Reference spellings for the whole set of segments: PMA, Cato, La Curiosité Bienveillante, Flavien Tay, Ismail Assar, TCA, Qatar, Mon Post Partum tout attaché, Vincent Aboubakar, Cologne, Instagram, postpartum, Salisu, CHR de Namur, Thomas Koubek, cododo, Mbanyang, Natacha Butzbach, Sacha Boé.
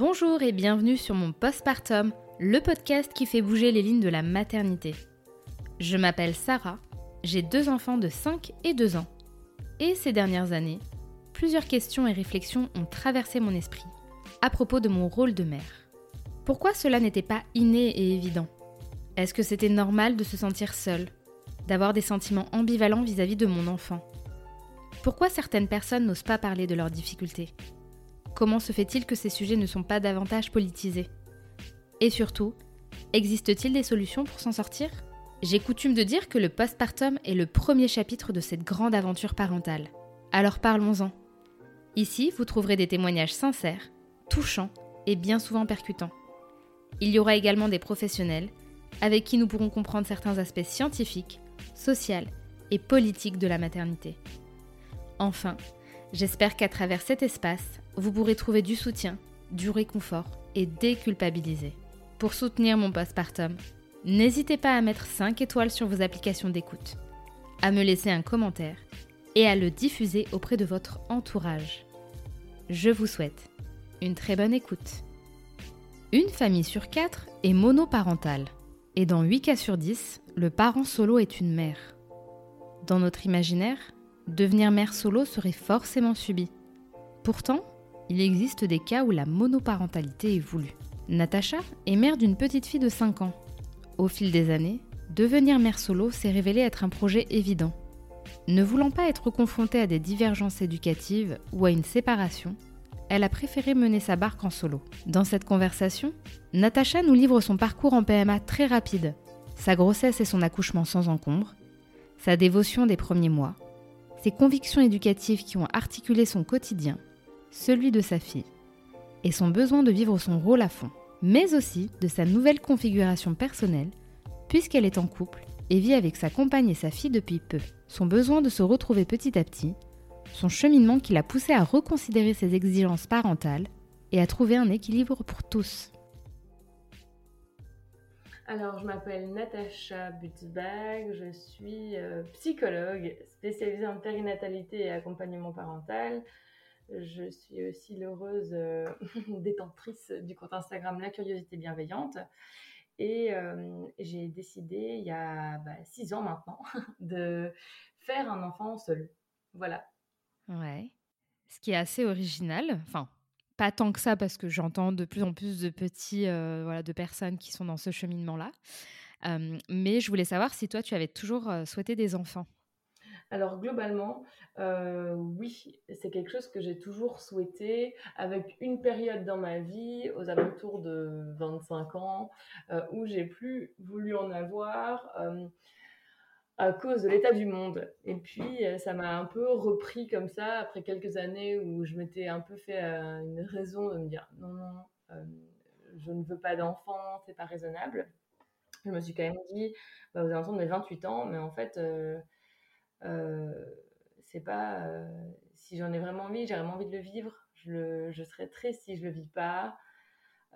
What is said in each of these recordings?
Bonjour et bienvenue sur mon postpartum, le podcast qui fait bouger les lignes de la maternité. Je m'appelle Sarah, j'ai 2 enfants de 5 et 2 ans. Et ces dernières années, plusieurs questions et réflexions ont traversé mon esprit à propos de mon rôle de mère. Pourquoi cela n'était pas inné et évident ? Est-ce que c'était normal de se sentir seule, d'avoir des sentiments ambivalents vis-à-vis de mon enfant ? Pourquoi certaines personnes n'osent pas parler de leurs difficultés ? Comment se fait-il que ces sujets ne sont pas davantage politisés ? Et surtout, existe-t-il des solutions pour s'en sortir ? J'ai coutume de dire que le postpartum est le premier chapitre de cette grande aventure parentale. Alors parlons-en. Ici, vous trouverez des témoignages sincères, touchants et bien souvent percutants. Il y aura également des professionnels avec qui nous pourrons comprendre certains aspects scientifiques, sociaux et politiques de la maternité. Enfin, j'espère qu'à travers cet espace, vous pourrez trouver du soutien, du réconfort et déculpabiliser. Pour soutenir mon postpartum, n'hésitez pas à mettre 5 étoiles sur vos applications d'écoute, à me laisser un commentaire et à le diffuser auprès de votre entourage. Je vous souhaite une très bonne écoute. Une famille sur 4 est monoparentale et dans 8 cas sur 10, le parent solo est une mère. Dans notre imaginaire, devenir mère solo serait forcément subi. Pourtant, il existe des cas où la monoparentalité est voulue. Natacha est mère d'une petite fille de 5 ans. Au fil des années, devenir mère solo s'est révélé être un projet évident. Ne voulant pas être confrontée à des divergences éducatives ou à une séparation, elle a préféré mener sa barque en solo. Dans cette conversation, Natacha nous livre son parcours en PMA très rapide, sa grossesse et son accouchement sans encombre, sa dévotion des premiers mois, ses convictions éducatives qui ont articulé son quotidien, celui de sa fille, et son besoin de vivre son rôle à fond, mais aussi de sa nouvelle configuration personnelle, puisqu'elle est en couple et vit avec sa compagne et sa fille depuis peu, son besoin de se retrouver petit à petit, son cheminement qui l'a poussée à reconsidérer ses exigences parentales et à trouver un équilibre pour tous. Alors, je m'appelle Natacha Butzbach, je suis psychologue spécialisée en périnatalité et accompagnement parental. Je suis aussi l'heureuse détentrice du compte Instagram La Curiosité Bienveillante. Et j'ai décidé, il y a 6 ans maintenant, de faire un enfant seul. Voilà. Ouais. Ce qui est assez original, enfin... Pas tant que ça, parce que j'entends de plus en plus de de personnes qui sont dans ce cheminement-là. Mais je voulais savoir si toi, tu avais toujours souhaité des enfants. Alors, globalement, oui, c'est quelque chose que j'ai toujours souhaité, avec une période dans ma vie, aux alentours de 25 ans, où j'ai plus voulu en avoir... à cause de l'état du monde. Et puis, ça m'a un peu repris comme ça, après quelques années où je m'étais un peu fait une raison de me dire « Non, je ne veux pas d'enfant, c'est pas raisonnable ». Je me suis quand même dit, aux alentours de mes 28 ans, mais en fait, c'est pas... si j'en ai vraiment envie, j'ai vraiment envie de le vivre. Je serais triste si je le vis pas.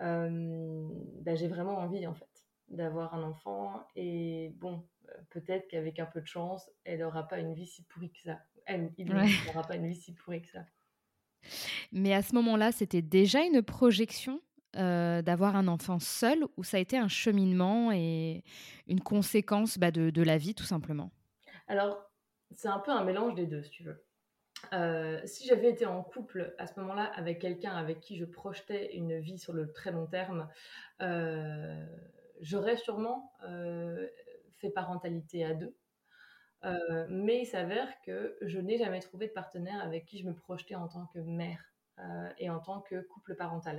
J'ai vraiment envie, en fait, d'avoir un enfant. Et bon... peut-être qu'avec un peu de chance, elle n'aura pas une vie si pourrie que ça. N'aura pas une vie si pourrie que ça. Mais à ce moment-là, c'était déjà une projection d'avoir un enfant seul, ou ça a été un cheminement et une conséquence de la vie, tout simplement? Alors, c'est un peu un mélange des deux, si tu veux. Si j'avais été en couple à ce moment-là avec quelqu'un avec qui je projetais une vie sur le très long terme, j'aurais sûrement... fait parentalité à 2, mais il s'avère que je n'ai jamais trouvé de partenaire avec qui je me projetais en tant que mère et en tant que couple parental.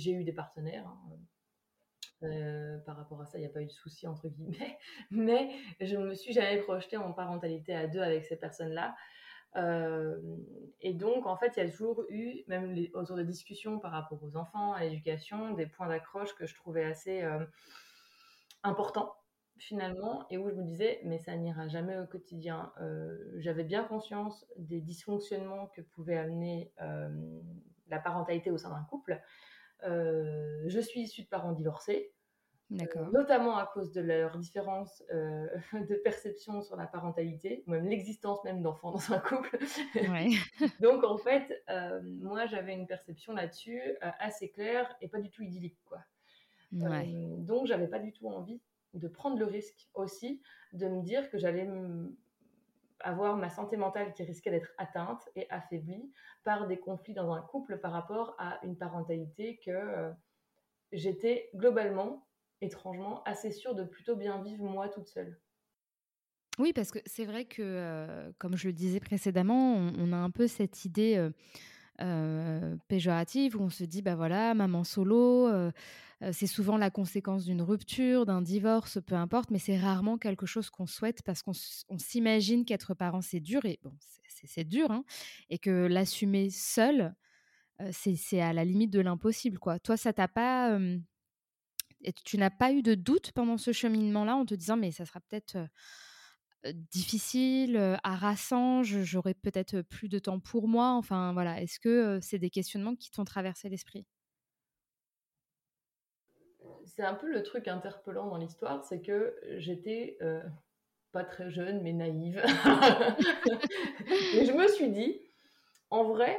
J'ai eu des partenaires, par rapport à ça, il n'y a pas eu de souci entre guillemets, mais je ne me suis jamais projetée en parentalité à 2 avec ces personnes-là. Et donc, en fait, il y a toujours eu, même autour de discussions par rapport aux enfants, à l'éducation, des points d'accroche que je trouvais assez importants, finalement, et où je me disais mais ça n'ira jamais au quotidien. J'avais bien conscience des dysfonctionnements que pouvait amener la parentalité au sein d'un couple. Je suis issue de parents divorcés, notamment à cause de leurs différences de perception sur la parentalité, ou même l'existence même d'enfants dans un couple. Ouais. Donc en fait, moi j'avais une perception là-dessus assez claire et pas du tout idyllique, quoi. Ouais. Donc j'avais pas du tout envie de prendre le risque aussi de me dire que j'allais avoir ma santé mentale qui risquait d'être atteinte et affaiblie par des conflits dans un couple par rapport à une parentalité que j'étais globalement, étrangement, assez sûre de plutôt bien vivre moi toute seule. Oui, parce que c'est vrai que, comme je le disais précédemment, on a un peu cette idée péjorative où on se dit bah voilà, maman solo, c'est souvent la conséquence d'une rupture, d'un divorce, peu importe, mais c'est rarement quelque chose qu'on souhaite parce qu'on s'imagine qu'être parent c'est dur, et bon, c'est dur, hein, et que l'assumer seul, c'est à la limite de l'impossible, quoi. Toi, ça t'a pas tu n'as pas eu de doute pendant ce cheminement là en te disant mais ça sera peut-être difficile, harassant, j'aurai peut-être plus de temps pour moi, enfin voilà, est-ce que c'est des questionnements qui t'ont traversé l'esprit? C'est un peu le truc interpellant dans l'histoire, c'est que j'étais pas très jeune, mais naïve. Et je me suis dit, en vrai,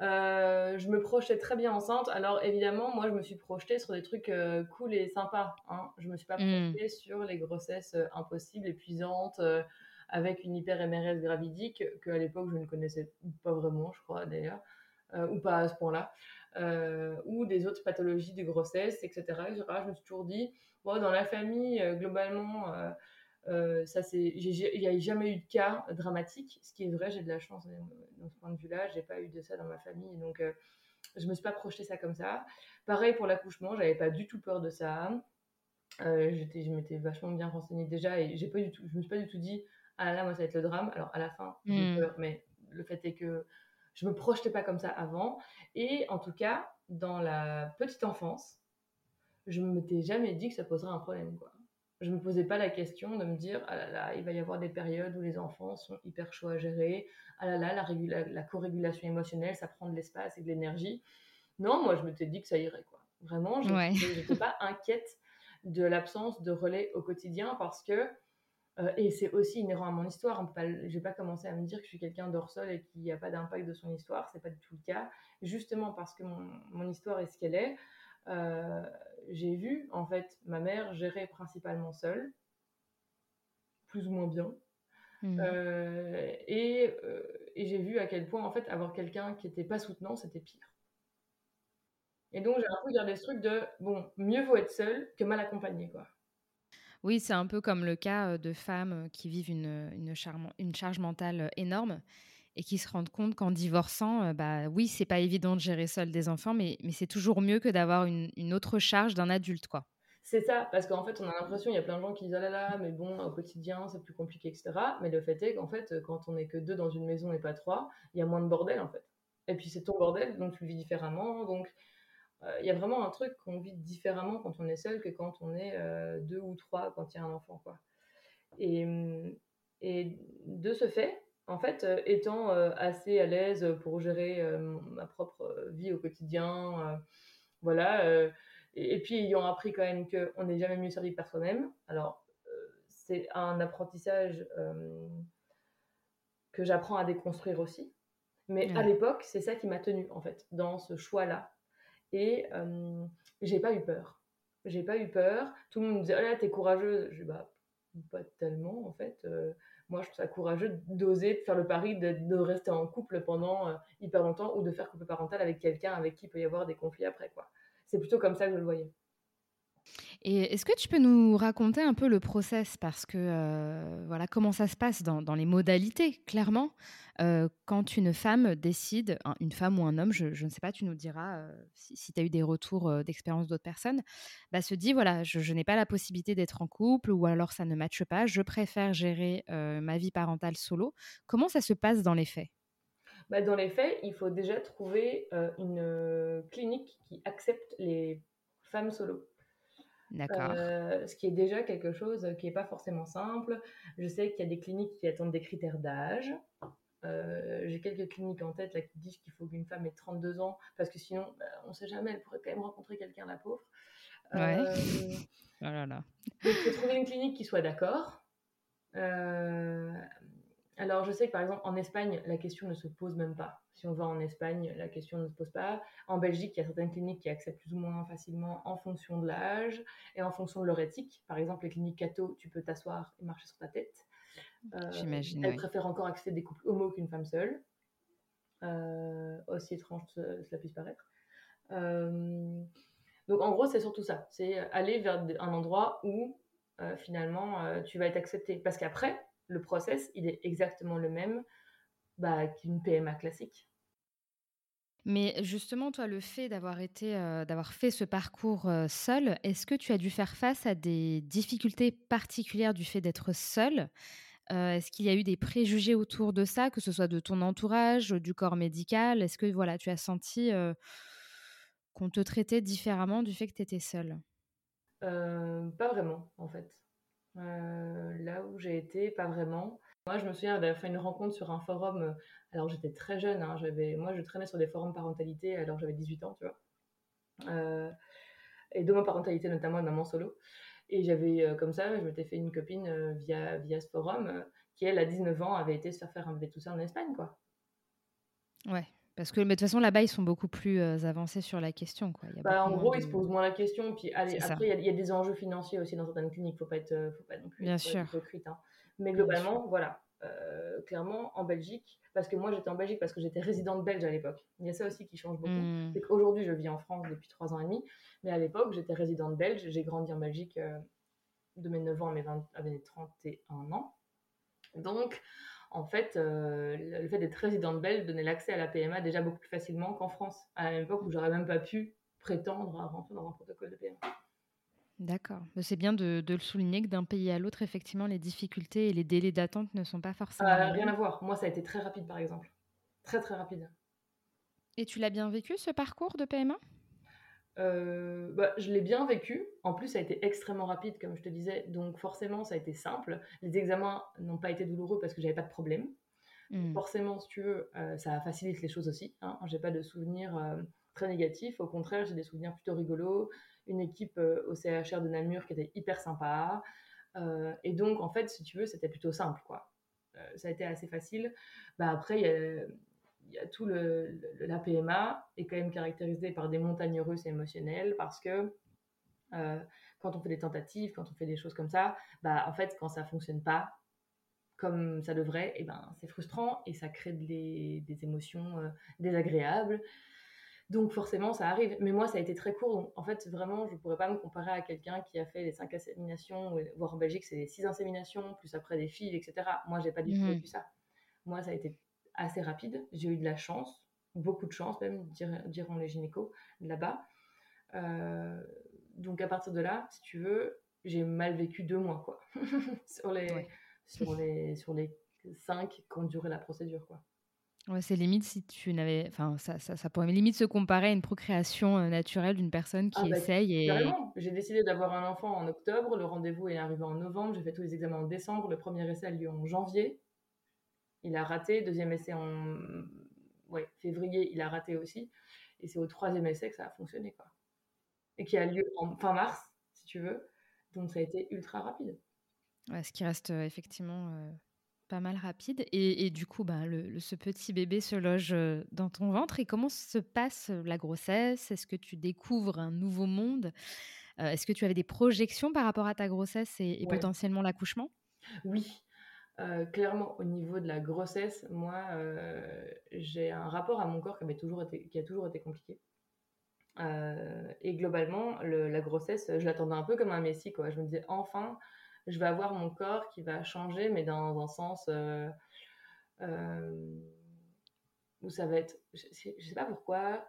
je me projetais très bien enceinte. Alors évidemment, moi je me suis projetée sur des trucs cool et sympas, hein. Je me suis pas projetée sur les grossesses impossibles, épuisantes, avec une hyper-MRS gravidique qu'à l'époque je ne connaissais pas vraiment, je crois d'ailleurs, ou pas à ce point-là, ou des autres pathologies de grossesse, etc. Je me suis toujours dit, bon, dans la famille, globalement, il n'y a jamais eu de cas dramatique, ce qui est vrai, j'ai de la chance dans ce point de vue-là, j'ai pas eu de ça dans ma famille, donc je me suis pas projetée ça comme ça. Pareil pour l'accouchement, j'avais pas du tout peur de ça, je m'étais vachement bien renseignée déjà, et je me suis pas du tout dit, ah là, moi ça va être le drame. Alors à la fin, j'ai peur, mais le fait est que je me projetais pas comme ça avant, et en tout cas, dans la petite enfance, je m'étais jamais dit que ça poserait un problème, quoi. Je me posais pas la question de me dire « Ah là là, il va y avoir des périodes où les enfants sont hyper chauds à gérer. Ah là là, la corrégulation émotionnelle, ça prend de l'espace et de l'énergie. » Non, moi, je m'étais dit que ça irait, quoi. Vraiment, j'étais pas inquiète de l'absence de relais au quotidien parce que, et c'est aussi inhérent à mon histoire, je vais pas commencer à me dire que je suis quelqu'un d'hors sol et qu'il n'y a pas d'impact de son histoire, c'est pas du tout le cas. Justement parce que mon histoire est ce qu'elle est, j'ai vu, en fait, ma mère gérer principalement seule, plus ou moins bien, et j'ai vu à quel point, en fait, avoir quelqu'un qui n'était pas soutenant, c'était pire. Et donc, j'ai un peu gardé ce truc de, bon, mieux vaut être seule que mal accompagnée, quoi. Oui, c'est un peu comme le cas de femmes qui vivent une charge mentale énorme et qui se rendent compte qu'en divorçant, bah oui, c'est pas évident de gérer seul des enfants, mais c'est toujours mieux que d'avoir une autre charge d'un adulte, quoi. C'est ça, parce qu'en fait, on a l'impression, il y a plein de gens qui disent « Ah là là, mais bon, au quotidien, c'est plus compliqué, etc. » Mais le fait est qu'en fait, quand on n'est que deux dans une maison et pas trois, il y a moins de bordel, en fait. Et puis, c'est ton bordel, donc tu le vis différemment. Donc, il y a vraiment un truc qu'on vit différemment quand on est seul que quand on est deux ou trois, quand il y a un enfant, quoi. Et de ce fait, en fait, étant assez à l'aise pour gérer ma propre vie au quotidien, voilà. Et puis, ayant appris quand même qu'on n'est jamais mieux servi par soi-même. Alors, c'est un apprentissage que j'apprends à déconstruire aussi. Mais à l'époque, c'est ça qui m'a tenue, en fait, dans ce choix-là. Et j'ai pas eu peur. J'ai pas eu peur. Tout le monde me disait « Ah là, t'es courageuse !» Je dis « Bah, pas tellement, en fait. » Moi, je trouve ça courageux d'oser, de faire le pari de rester en couple pendant hyper longtemps ou de faire couple parental avec quelqu'un avec qui il peut y avoir des conflits après, quoi. C'est plutôt comme ça que je le voyais. Et est-ce que tu peux nous raconter un peu le process, parce que voilà, comment ça se passe dans les modalités, clairement, quand une femme décide, une femme ou un homme, je ne sais pas, tu nous diras si tu as eu des retours d'expérience d'autres personnes, bah, se dit voilà, je n'ai pas la possibilité d'être en couple, ou alors ça ne matche pas, je préfère gérer ma vie parentale solo. Comment ça se passe dans les faits? Bah, dans les faits, il faut déjà trouver une clinique qui accepte les femmes solo. D'accord. Ce qui est déjà quelque chose qui n'est pas forcément simple. Je sais qu'il y a des cliniques qui attendent des critères d'âge. J'ai quelques cliniques en tête là, qui disent qu'il faut qu'une femme ait 32 ans, parce que sinon, on ne sait jamais, elle pourrait quand même rencontrer quelqu'un, la pauvre. Il faut trouver une clinique qui soit d'accord. Alors, je sais que, par exemple, en Espagne, la question ne se pose même pas. Si on va en Espagne, la question ne se pose pas. En Belgique, il y a certaines cliniques qui acceptent plus ou moins facilement en fonction de l'âge et en fonction de leur éthique. Par exemple, les cliniques Cato, tu peux t'asseoir et marcher sur ta tête. J'imagine, elles préfèrent encore accepter des couples homo qu'une femme seule. Aussi étrange que cela puisse paraître. Donc, en gros, c'est surtout ça. C'est aller vers un endroit où, finalement, tu vas être accepté. Parce qu'après, le process, il est exactement le même qu'une PMA classique. Mais justement, toi, le fait d'avoir fait ce parcours seul, est-ce que tu as dû faire face à des difficultés particulières du fait d'être seule ? Est-ce qu'il y a eu des préjugés autour de ça, que ce soit de ton entourage, du corps médical ? Est-ce que tu as senti qu'on te traitait différemment du fait que tu étais seule ? Pas vraiment, en fait. Là où j'ai été, pas vraiment. Moi, je me souviens d'avoir fait une rencontre sur un forum. Alors, j'étais très jeune. Moi, je traînais sur des forums parentalité. Alors, j'avais 18 ans, tu vois. Et de ma parentalité, notamment, maman solo. Et j'avais, comme ça, je m'étais fait une copine via ce forum qui, elle, à 19 ans, avait été se faire un bébé tout seul en Espagne, quoi. Ouais. Parce que, mais de toute façon, là-bas, ils sont beaucoup plus avancés sur la question, quoi. Il y a en gros, ils se posent moins la question. Puis, après, il y a des enjeux financiers aussi dans certaines cliniques. Faut pas non plus être hypocrite, hein. Mais globalement, voilà. Clairement, en Belgique, parce que moi, j'étais en Belgique parce que j'étais résidente belge à l'époque. Il y a ça aussi qui change beaucoup. C'est qu'aujourd'hui, je vis en France depuis 3 ans et demi. Mais à l'époque, j'étais résidente belge. J'ai grandi en Belgique de mes 9 ans à mes 31 ans. Donc... En fait, le fait d'être résidente belge donnait l'accès à la PMA déjà beaucoup plus facilement qu'en France, à la même époque où j'aurais même pas pu prétendre à rentrer dans un protocole de PMA. D'accord. C'est bien de le souligner que d'un pays à l'autre, effectivement, les difficultés et les délais d'attente ne sont pas forcément... rien à voir. Moi, ça a été très rapide, par exemple. Très, très rapide. Et tu l'as bien vécu, ce parcours de PMA ? Je l'ai bien vécu. En plus, ça a été extrêmement rapide, comme je te disais. Donc, forcément, ça a été simple. Les examens n'ont pas été douloureux parce que j'avais pas de problème. Forcément, si tu veux, ça facilite les choses aussi, hein. J'ai pas de souvenirs très négatifs. Au contraire, j'ai des souvenirs plutôt rigolos. Une équipe au CHR de Namur qui était hyper sympa. Et donc, en fait, si tu veux, c'était plutôt simple, quoi. Ça a été assez facile. Après, il y a tout la PMA est quand même caractérisée par des montagnes russes émotionnelles parce que quand on fait des tentatives, quand on fait des choses comme ça, en fait, quand ça fonctionne pas comme ça devrait, c'est frustrant et ça crée des émotions désagréables. Donc forcément, ça arrive. Mais moi, ça a été très court. Donc, en fait, vraiment, je ne pourrais pas me comparer à quelqu'un qui a fait les 5 inséminations, voire en Belgique, c'est les 6 inséminations, plus après des fils, etc. Moi, j'ai pas du tout vécu ça. Moi, ça a été assez rapide. J'ai eu de la chance, beaucoup de chance même, diront les gynécos là-bas. Donc à partir de là, si tu veux, j'ai mal vécu 2 mois, quoi. sur les 5 qu'ont duré la procédure, quoi. Ouais, c'est limite si tu n'avais... Enfin, ça pourrait limite se comparer à une procréation naturelle d'une personne qui essaye et... Vraiment, j'ai décidé d'avoir un enfant en octobre, le rendez-vous est arrivé en novembre, j'ai fait tous les examens en décembre, le premier essai a lieu en janvier. Il a raté, deuxième essai en février, il a raté aussi. Et c'est au 3e essai que ça a fonctionné, quoi. Et qui a lieu en fin mars, si tu veux. Donc, ça a été ultra rapide. Ouais, ce qui reste effectivement pas mal rapide. Et du coup, ce petit bébé se loge dans ton ventre. Et comment se passe la grossesse ? Est-ce que tu découvres un nouveau monde ? Est-ce que tu avais des projections par rapport à ta grossesse et potentiellement l'accouchement ? Oui. Clairement, au niveau de la grossesse, moi, j'ai un rapport à mon corps qui a toujours été compliqué. Et globalement, la grossesse, je l'attendais un peu comme un messie, quoi. Je me disais, enfin, je vais avoir mon corps qui va changer, mais dans un sens où ça va être... Je sais pas pourquoi...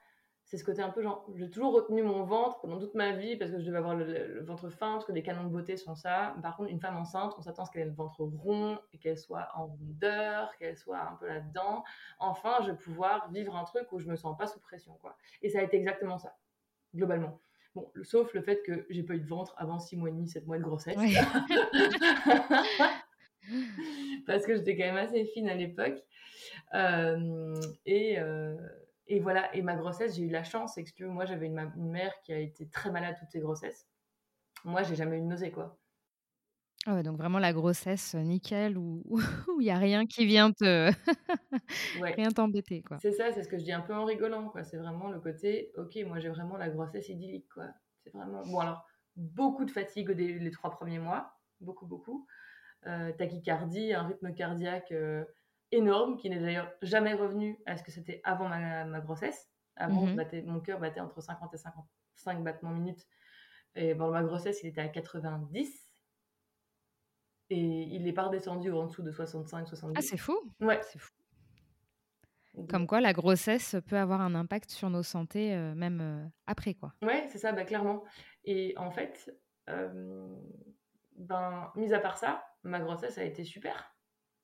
C'est ce côté un peu genre, j'ai toujours retenu mon ventre pendant toute ma vie parce que je devais avoir le ventre fin, parce que les canons de beauté sont ça. Par contre, une femme enceinte, on s'attend à ce qu'elle ait le ventre rond et qu'elle soit en rondeur, qu'elle soit un peu là-dedans. Enfin, je vais pouvoir vivre un truc où je me sens pas sous pression, quoi. Et ça a été exactement ça, globalement. Bon, sauf le fait que j'ai pas eu de ventre avant 6 mois et demi, 7 mois de grossesse. Ouais. Parce que j'étais quand même assez fine à l'époque. Et voilà, et ma grossesse, j'ai eu la chance, c'est que moi, j'avais une mère qui a été très malade toutes ses grossesses. Moi, j'ai jamais eu de nausée, quoi. Ah ouais, donc vraiment la grossesse nickel où il n'y a rien qui vient te rien t'embêter, quoi. C'est ça, c'est ce que je dis un peu en rigolant, quoi. C'est vraiment le côté, ok, moi j'ai vraiment la grossesse idyllique, quoi. C'est vraiment... Bon alors, beaucoup de fatigue les 3 premiers mois, beaucoup. Tachycardie, un rythme cardiaque énorme qui n'est d'ailleurs jamais revenu à ce que c'était avant ma grossesse. Avant, mon cœur battait entre 50 et 55 battements minutes. Et bon, ma grossesse, il était à 90. Et il n'est pas redescendu en dessous de 65-70. Ah, c'est fou. Ouais. C'est fou. Comme quoi, la grossesse peut avoir un impact sur nos santé, même après, quoi. Ouais, c'est ça, bah, clairement. Et en fait, mis à part ça, ma grossesse a été super.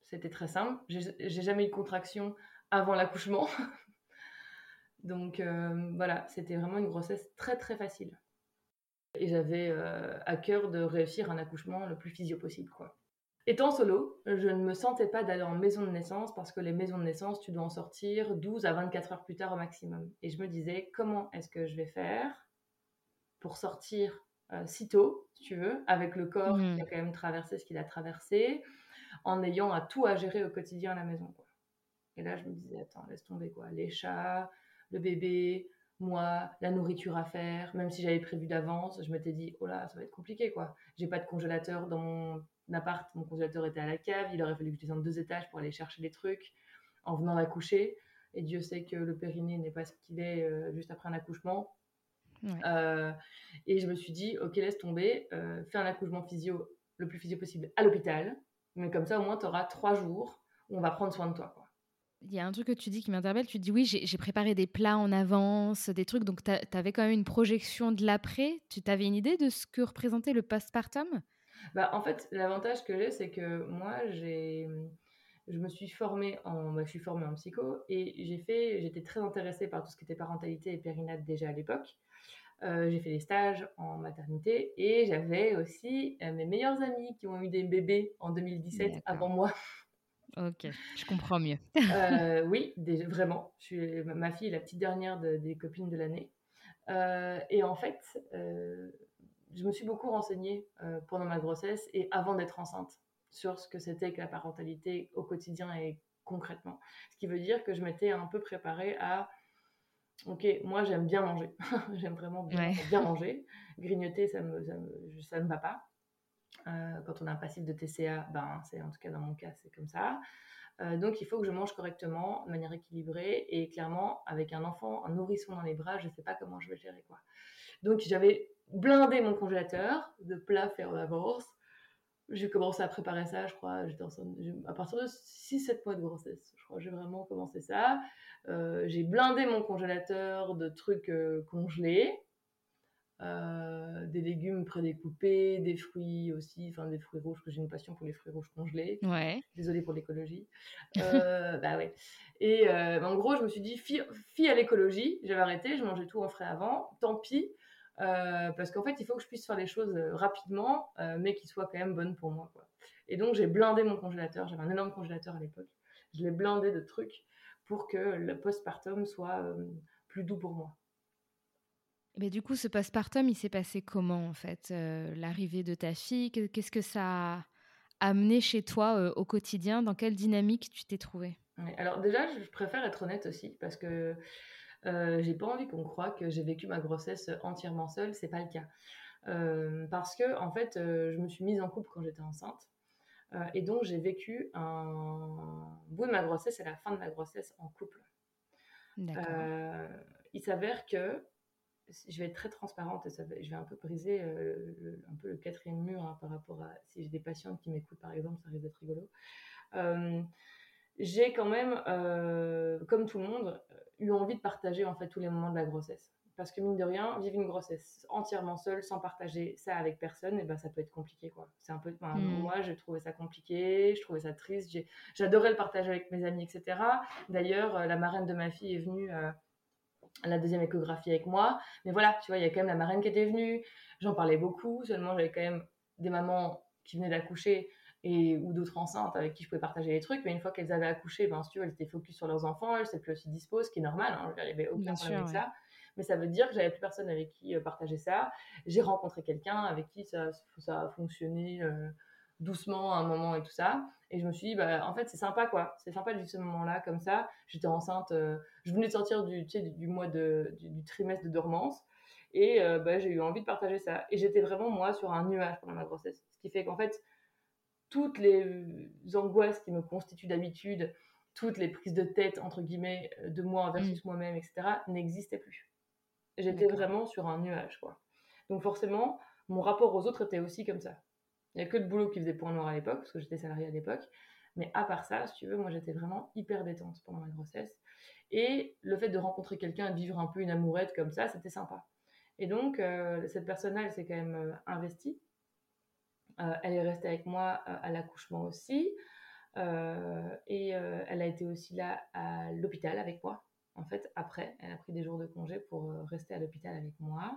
C'était très simple. J'ai jamais eu de contraction avant l'accouchement. Donc, voilà, c'était vraiment une grossesse très, très facile. Et j'avais à cœur de réussir un accouchement le plus physio possible, quoi. Étant solo, je ne me sentais pas d'aller en maison de naissance parce que les maisons de naissance, tu dois en sortir 12 à 24 heures plus tard au maximum. Et je me disais, comment est-ce que je vais faire pour sortir si tôt, si tu veux, avec le corps qui a quand même traversé ce qu'il a traversé, en ayant à tout à gérer au quotidien à la maison, quoi. Et là, je me disais, attends, laisse tomber, quoi. Les chats, le bébé... moi, la nourriture à faire, même si j'avais prévu d'avance, je m'étais dit, oh là, ça va être compliqué, quoi. J'ai pas de congélateur dans mon appart, mon congélateur était à la cave, il aurait fallu que je descende 2 étages pour aller chercher des trucs en venant d'accoucher. Et Dieu sait que le périnée n'est pas ce qu'il est juste après un accouchement. Ouais. Et je me suis dit, ok, laisse tomber, fais un accouchement physio, le plus physio possible, à l'hôpital, mais comme ça, au moins, t'auras 3 jours où on va prendre soin de toi, quoi. Il y a un truc que tu dis qui m'interpelle, tu dis oui, j'ai préparé des plats en avance, des trucs, donc t'avais quand même une projection de l'après, tu t'avais une idée de ce que représentait le postpartum ? Bah, en fait, l'avantage que j'ai, c'est que moi, je suis formée en psycho et j'étais très intéressée par tout ce qui était parentalité et périnate déjà à l'époque. J'ai fait des stages en maternité et j'avais aussi mes meilleures amies qui ont eu des bébés en 2017 avant moi. Ok, je comprends mieux. Oui, vraiment. Ma fille est la petite dernière des copines de l'année. Et en fait, je me suis beaucoup renseignée pendant ma grossesse et avant d'être enceinte sur ce que c'était que la parentalité au quotidien et concrètement. Ce qui veut dire que je m'étais un peu préparée à... Ok, moi j'aime bien manger. J'aime vraiment bien manger. Grignoter, ça me va pas. Quand on a un passif de TCA, c'est, en tout cas dans mon cas, c'est comme ça. Donc, il faut que je mange correctement, de manière équilibrée. Et clairement, avec un enfant, un nourrisson dans les bras, je ne sais pas comment je vais gérer, quoi. Donc, j'avais blindé mon congélateur de plats faits en avance. J'ai commencé à préparer ça, je crois. J'étais enceinte à partir de 6-7 mois de grossesse. Je crois que j'ai vraiment commencé ça. J'ai blindé mon congélateur de trucs congelés. Des légumes prédécoupés, des fruits aussi, enfin des fruits rouges, que j'ai une passion pour les fruits rouges congelés. Ouais. Désolée pour l'écologie. Et en gros, je me suis dit, fille à l'écologie, j'avais arrêté, je mangeais tout en frais avant, tant pis, parce qu'en fait, il faut que je puisse faire les choses rapidement, mais qu'ils soient quand même bonnes pour moi, quoi. Et donc, j'ai blindé mon congélateur, j'avais un énorme congélateur à l'époque, je l'ai blindé de trucs pour que le postpartum soit plus doux pour moi. Mais du coup, ce postpartum, il s'est passé comment, en fait ? L'arrivée de ta fille, qu'est-ce que ça a amené chez toi au quotidien ? Dans quelle dynamique tu t'es trouvée ? Alors déjà, je préfère être honnête aussi, parce que j'ai pas envie qu'on croie que j'ai vécu ma grossesse entièrement seule, c'est pas le cas. Parce que, en fait, je me suis mise en couple quand j'étais enceinte, et donc j'ai vécu un bout de ma grossesse à la fin de ma grossesse en couple. D'accord. Il s'avère que... Je vais être très transparente et je vais un peu briser le 4e mur, hein, par rapport à si j'ai des patientes qui m'écoutent par exemple, ça risque d'être rigolo. J'ai quand même, comme tout le monde, eu envie de partager en fait tous les moments de la grossesse. Parce que mine de rien, vivre une grossesse entièrement seule, sans partager ça avec personne, et ça peut être compliqué, quoi. C'est un peu, moi, j'ai trouvé ça compliqué, je trouvais ça triste. J'adorais le partager avec mes amis, etc. D'ailleurs, la marraine de ma fille est venue. La 2e échographie avec moi, mais voilà, tu vois, il y a quand même la marraine qui était venue, j'en parlais beaucoup, seulement j'avais quand même des mamans qui venaient d'accoucher ou d'autres enceintes avec qui je pouvais partager les trucs, mais une fois qu'elles avaient accouché, ben, si tu veux, elles étaient focus sur leurs enfants, elles étaient plus aussi dispo, ce qui est normal, hein, il n'y avait aucun problème avec ça. Mais ça veut dire que j'avais plus personne avec qui partager ça. J'ai rencontré quelqu'un avec qui ça a fonctionné doucement à un moment et tout ça. Et je me suis dit, bah, en fait, c'est sympa, quoi. C'est sympa de vivre ce moment-là comme ça. J'étais enceinte, je venais de sortir du mois du trimestre de dormance. Et bah, j'ai eu envie de partager ça. Et j'étais vraiment, moi, sur un nuage pendant ma grossesse. Ce qui fait qu'en fait, toutes les angoisses qui me constituent d'habitude, toutes les prises de tête, entre guillemets, de moi versus moi-même, etc., n'existaient plus. J'étais vraiment sur un nuage, quoi. Donc forcément, mon rapport aux autres était aussi comme ça. Il n'y a que le boulot qui faisait point noir à l'époque, parce que j'étais salariée à l'époque. Mais à part ça, si tu veux, moi, j'étais vraiment hyper détente pendant ma grossesse. Et le fait de rencontrer quelqu'un et de vivre un peu une amourette comme ça, c'était sympa. Et donc, cette personne-là, elle s'est quand même investie. Elle est restée avec moi à l'accouchement aussi. Et elle a été aussi là à l'hôpital avec moi. En fait, après, elle a pris des jours de congé pour rester à l'hôpital avec moi.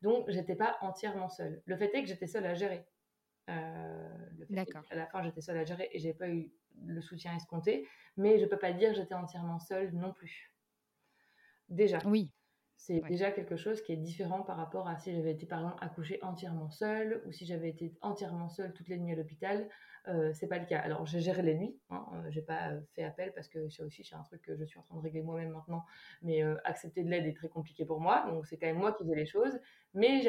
Donc, j'étais pas entièrement seule. Le fait est que j'étais seule à gérer. À la fin, j'étais seule à gérer et j'ai pas eu le soutien escompté. Mais je peux pas dire que j'étais entièrement seule non plus. Déjà. Oui. C'est déjà quelque chose qui est différent par rapport à si j'avais été, par exemple, accouchée entièrement seule ou si j'avais été entièrement seule toutes les nuits à l'hôpital. C'est pas le cas. Alors, j'ai géré les nuits. J'ai pas fait appel parce que ça aussi, c'est un truc que je suis en train de régler moi-même maintenant. Mais accepter de l'aide est très compliqué pour moi. Donc, c'est quand même moi qui faisais les choses. Mais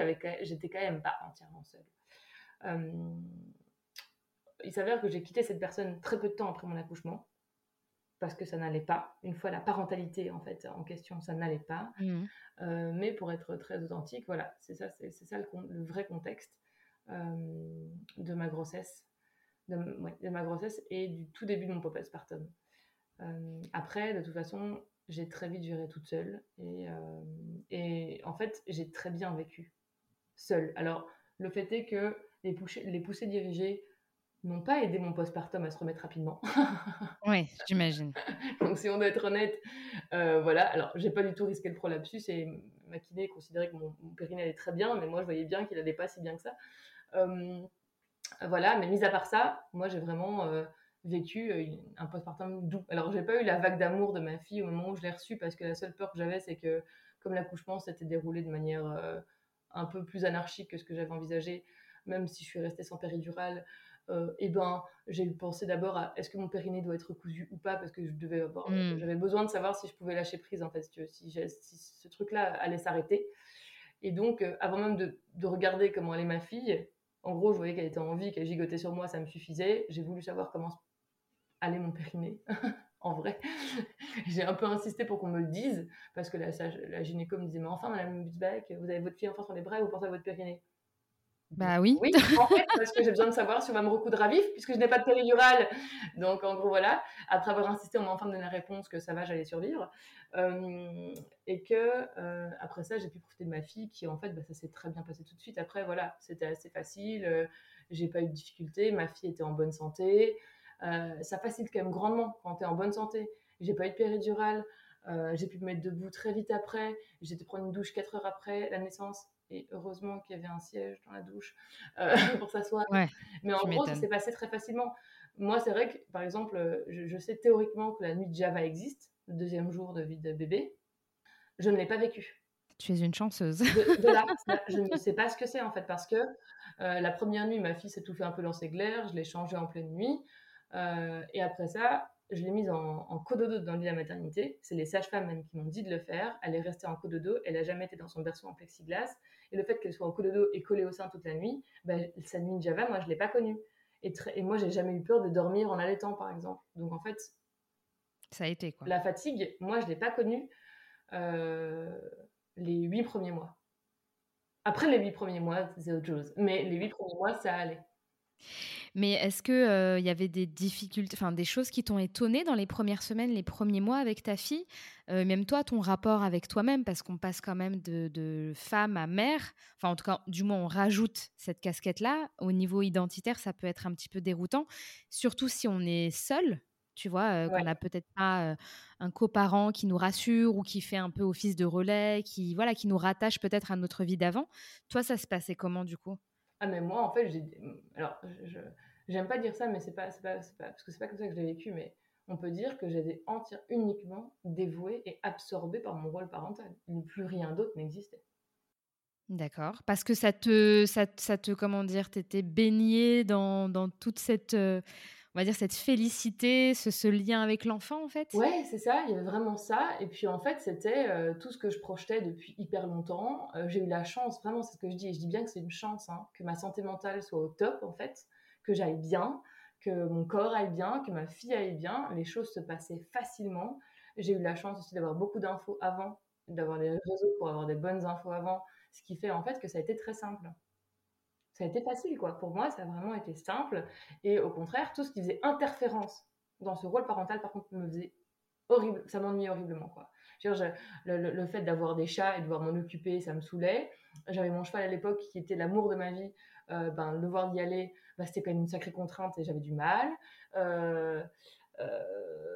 j'étais quand même pas entièrement seule. Il s'avère que j'ai quitté cette personne très peu de temps après mon accouchement, parce que ça n'allait pas. Une fois la parentalité, en fait, en question, ça n'allait pas. Mais pour être très authentique, voilà, c'est ça le vrai contexte de ma grossesse. De ma grossesse et du tout début de mon postpartum. Après, de toute façon, j'ai très vite géré toute seule. Et en fait, j'ai très bien vécu seule. Alors, le fait est que les poussées dirigées n'ont pas aidé mon postpartum à se remettre rapidement. Oui, j'imagine. Donc, si on doit être honnête, voilà. Alors, j'ai pas du tout risqué le prolapsus et ma kiné considérait que mon périnée allait très bien, mais moi, je voyais bien qu'il allait pas si bien que ça. Voilà, mais mis à part ça, moi, j'ai vraiment vécu un postpartum doux. Alors, j'ai pas eu la vague d'amour de ma fille au moment où je l'ai reçue, parce que la seule peur que j'avais, c'est que, comme l'accouchement s'était déroulé de manière un peu plus anarchique que ce que j'avais envisagé, même si je suis restée sans péridurale, eh ben, j'ai pensé d'abord à est-ce que mon périnée doit être cousu ou pas, parce que j'avais besoin de savoir si je pouvais lâcher prise, en fait, si ce truc-là allait s'arrêter. Et donc, avant même de regarder comment allait ma fille, en gros, je voyais qu'elle était en vie, qu'elle gigotait sur moi, ça me suffisait. J'ai voulu savoir comment allait mon périnée, en vrai. J'ai un peu insisté pour qu'on me le dise, parce que la gynéco me disait « Mais enfin, madame Butzbach, vous avez votre fille enfant sur les bras, vous pensez à votre périnée ?» Bah oui. Oui, en fait, parce que j'ai besoin de savoir si on va me recoudre à vif, puisque je n'ai pas de péridurale. Donc, en gros, voilà. Après avoir insisté, on m'a enfin donné la réponse que ça va, j'allais survivre. Et que, après ça, j'ai pu profiter de ma fille, qui, en fait, bah, ça s'est très bien passé tout de suite. Après, voilà, c'était assez facile. J'ai pas eu de difficultés. Ma fille était en bonne santé. Ça facilite quand même grandement quand t'es en bonne santé. J'ai pas eu de péridurale. J'ai pu me mettre debout très vite après. J'ai dû prendre une douche 4 heures après la naissance. Et heureusement qu'il y avait un siège dans la douche pour s'asseoir. Ouais, mais en gros, m'étonne. Ça s'est passé très facilement. Moi, c'est vrai que, par exemple, je sais théoriquement que la nuit de Java existe, le deuxième jour de vie de bébé. Je ne l'ai pas vécu. Tu es une chanceuse. De là, je ne sais pas ce que c'est, en fait, parce que la première nuit, ma fille s'est étouffée un peu dans ses glaires, je l'ai changée en pleine nuit. Et après ça, je l'ai mise en cododo dans le lit de la maternité. C'est les sages-femmes même qui m'ont dit de le faire. Elle est restée en cododo. Elle n'a jamais été dans son berceau en plexiglas. Et le fait qu'elle soit en cododo et collée au sein toute la nuit, ben, cette nuit de Java, moi, je ne l'ai pas connue. Et moi, je n'ai jamais eu peur de dormir en allaitant, par exemple. Donc, en fait, ça a été, quoi. La fatigue, moi, je ne l'ai pas connue les 8 premiers mois. Après les 8 premiers mois, c'est autre chose. Mais les 8 premiers mois, ça allait. Mais est-ce qu'il y avait des difficultés, enfin des choses qui t'ont étonnée dans les premières semaines, les premiers mois avec ta fille, même toi, ton rapport avec toi-même, parce qu'on passe quand même de femme à mère, enfin en tout cas, du moins on rajoute cette casquette-là, au niveau identitaire, ça peut être un petit peu déroutant, surtout si on est seul, tu vois, qu'on n'a peut-être pas un coparent qui nous rassure ou qui fait un peu office de relais, qui nous rattache peut-être à notre vie d'avant. Toi, ça se passait comment du coup ? Ah mais moi en fait, J'aime pas dire ça, mais c'est pas parce que c'est pas comme ça que je l'ai vécu, mais on peut dire que j'ai été uniquement dévouée et absorbée par mon rôle parental. Plus rien d'autre n'existait. D'accord, parce que ça te comment dire, t'étais baignée dans toute cette, on va dire, cette félicité, ce lien avec l'enfant, en fait. Ouais, c'est ça, il y avait vraiment ça. Et puis, en fait, c'était tout ce que je projetais depuis hyper longtemps. J'ai eu la chance, vraiment, c'est ce que je dis, et je dis bien que c'est une chance, hein, que ma santé mentale soit au top, en fait, que j'aille bien, que mon corps aille bien, que ma fille aille bien. Les choses se passaient facilement. J'ai eu la chance aussi d'avoir beaucoup d'infos avant, d'avoir des réseaux pour avoir des bonnes infos avant. Ce qui fait en fait que ça a été très simple. Ça a été facile, quoi. Pour moi, ça a vraiment été simple. Et au contraire, tout ce qui faisait interférence dans ce rôle parental, par contre, me faisait horrible. Ça m'ennuyait horriblement, quoi. Le fait d'avoir des chats et de devoir m'en occuper, ça me saoulait. J'avais mon cheval à l'époque qui était l'amour de ma vie. Le voir d'y aller, c'était quand même une sacrée contrainte et j'avais du mal.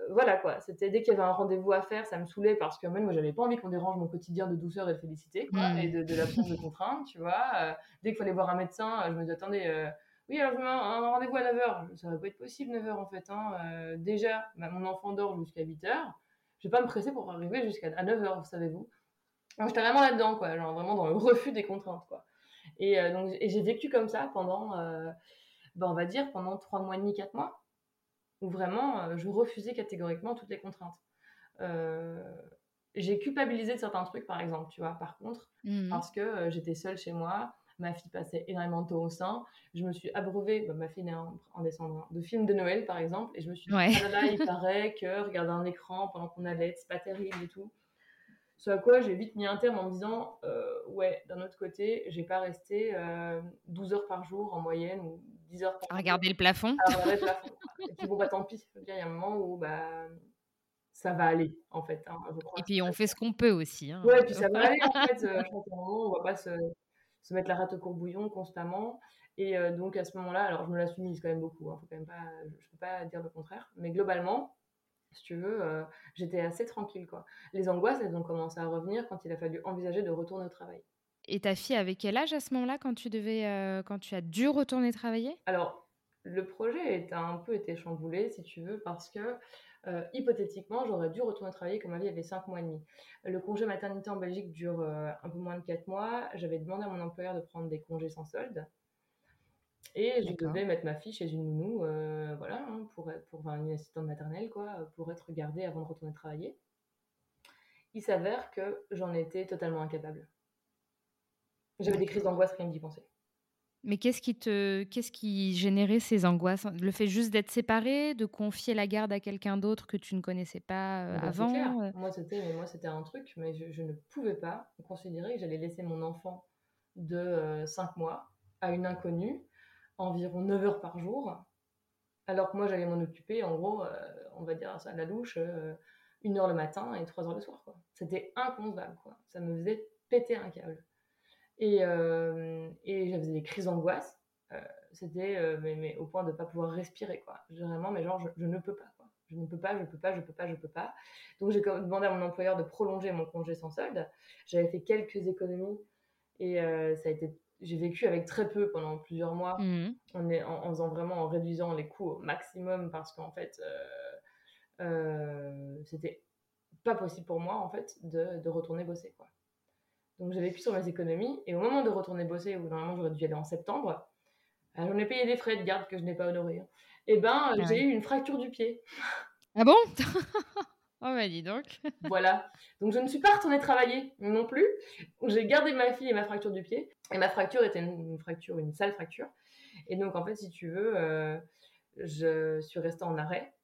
Voilà, quoi. C'était, dès qu'il y avait un rendez-vous à faire, ça me saoulait parce que moi j'avais pas envie qu'on dérange mon quotidien de douceur et de félicité, quoi, et de l'absence de contrainte, tu vois. Dès qu'il fallait voir un médecin, je me disais, attendez, oui, alors je mets un rendez-vous à 9h, ça va pas être possible 9h en fait, hein. Déjà, mon enfant dort jusqu'à 8h, je vais pas me presser pour arriver jusqu'à 9h, vous savez-vous. Donc j'étais vraiment là-dedans, quoi, genre vraiment dans le refus des contraintes, quoi. Et j'ai vécu comme ça pendant, on va dire, pendant 3 mois et demi, 4 mois. Où vraiment, je refusais catégoriquement toutes les contraintes. J'ai culpabilisé de certains trucs, par exemple, tu vois, par contre, parce que j'étais seule chez moi, ma fille passait énormément de temps au sein, je me suis abreuvée, ma fille née en décembre, de films de Noël, par exemple, et je me suis dit, ah là, il paraît que regarder un écran pendant qu'on allait, c'est pas terrible et tout. Ce à quoi j'ai vite mis un terme en me disant, d'un autre côté, j'ai pas resté 12 heures par jour en moyenne, ou 10 heures par jour. À regarder le plafond. Et puis bon, tant pis. Il y a un moment où ça va aller, en fait. Hein, je crois. Et puis on fait ce qu'on peut aussi. Hein. Ouais, puis ça va aller, en fait. Je pense qu'à un moment, on va pas se mettre la rate au courbouillon constamment. Et donc à ce moment-là, alors je me la suis mise quand même beaucoup. Hein, faut quand même pas, je peux pas dire le contraire. Mais globalement, si tu veux, j'étais assez tranquille, quoi. Les angoisses, elles ont commencé à revenir quand il a fallu envisager de retourner au travail. Et ta fille avait quel âge à ce moment-là quand quand tu as dû retourner travailler ? Alors, le projet a un peu été chamboulé, si tu veux, parce que hypothétiquement, j'aurais dû retourner travailler quand ma vie avait 5 mois et demi. Le congé maternité en Belgique dure un peu moins de 4 mois. J'avais demandé à mon employeur de prendre des congés sans solde. Et je devais mettre ma fille chez une nounou, pour une assistante maternelle, quoi, pour être gardée avant de retourner travailler. Il s'avère que j'en étais totalement incapable. J'avais des crises d'angoisse rien d'y penser. Mais qu'est-ce qui générait ces angoisses ? Le fait juste d'être séparée, de confier la garde à quelqu'un d'autre que tu ne connaissais pas avant ? C'est clair. Moi, c'était un truc, mais je ne pouvais pas considérer que j'allais laisser mon enfant de 5 mois à une inconnue environ 9 heures par jour, alors que moi j'allais m'en occuper en gros, on va dire ça à la louche, 1 heure le matin et 3 heures le soir, quoi. C'était inconcevable, quoi. Ça me faisait péter un câble. Et j'avais des crises d'angoisse, c'était mais au point de ne pas pouvoir respirer, quoi. Vraiment, mais genre je ne peux pas, quoi. Je ne peux pas. Donc j'ai demandé à mon employeur de prolonger mon congé sans solde. J'avais fait quelques économies et j'ai vécu avec très peu pendant plusieurs mois, en réduisant les coûts au maximum, parce qu'en fait c'était pas possible pour moi en fait de retourner bosser, quoi. Donc, j'ai vécu sur mes économies. Et au moment de retourner bosser, où normalement, j'aurais dû aller en septembre, j'en ai payé des frais de garde que je n'ai pas honorés. Hein. Et j'ai eu une fracture du pied. Ah bon ? Oh, bah dis donc. Voilà. Donc, je ne suis pas retournée travailler non plus. J'ai gardé ma fille et ma fracture du pied. Et ma fracture était une sale fracture. Et donc, en fait, si tu veux, je suis restée en arrêt.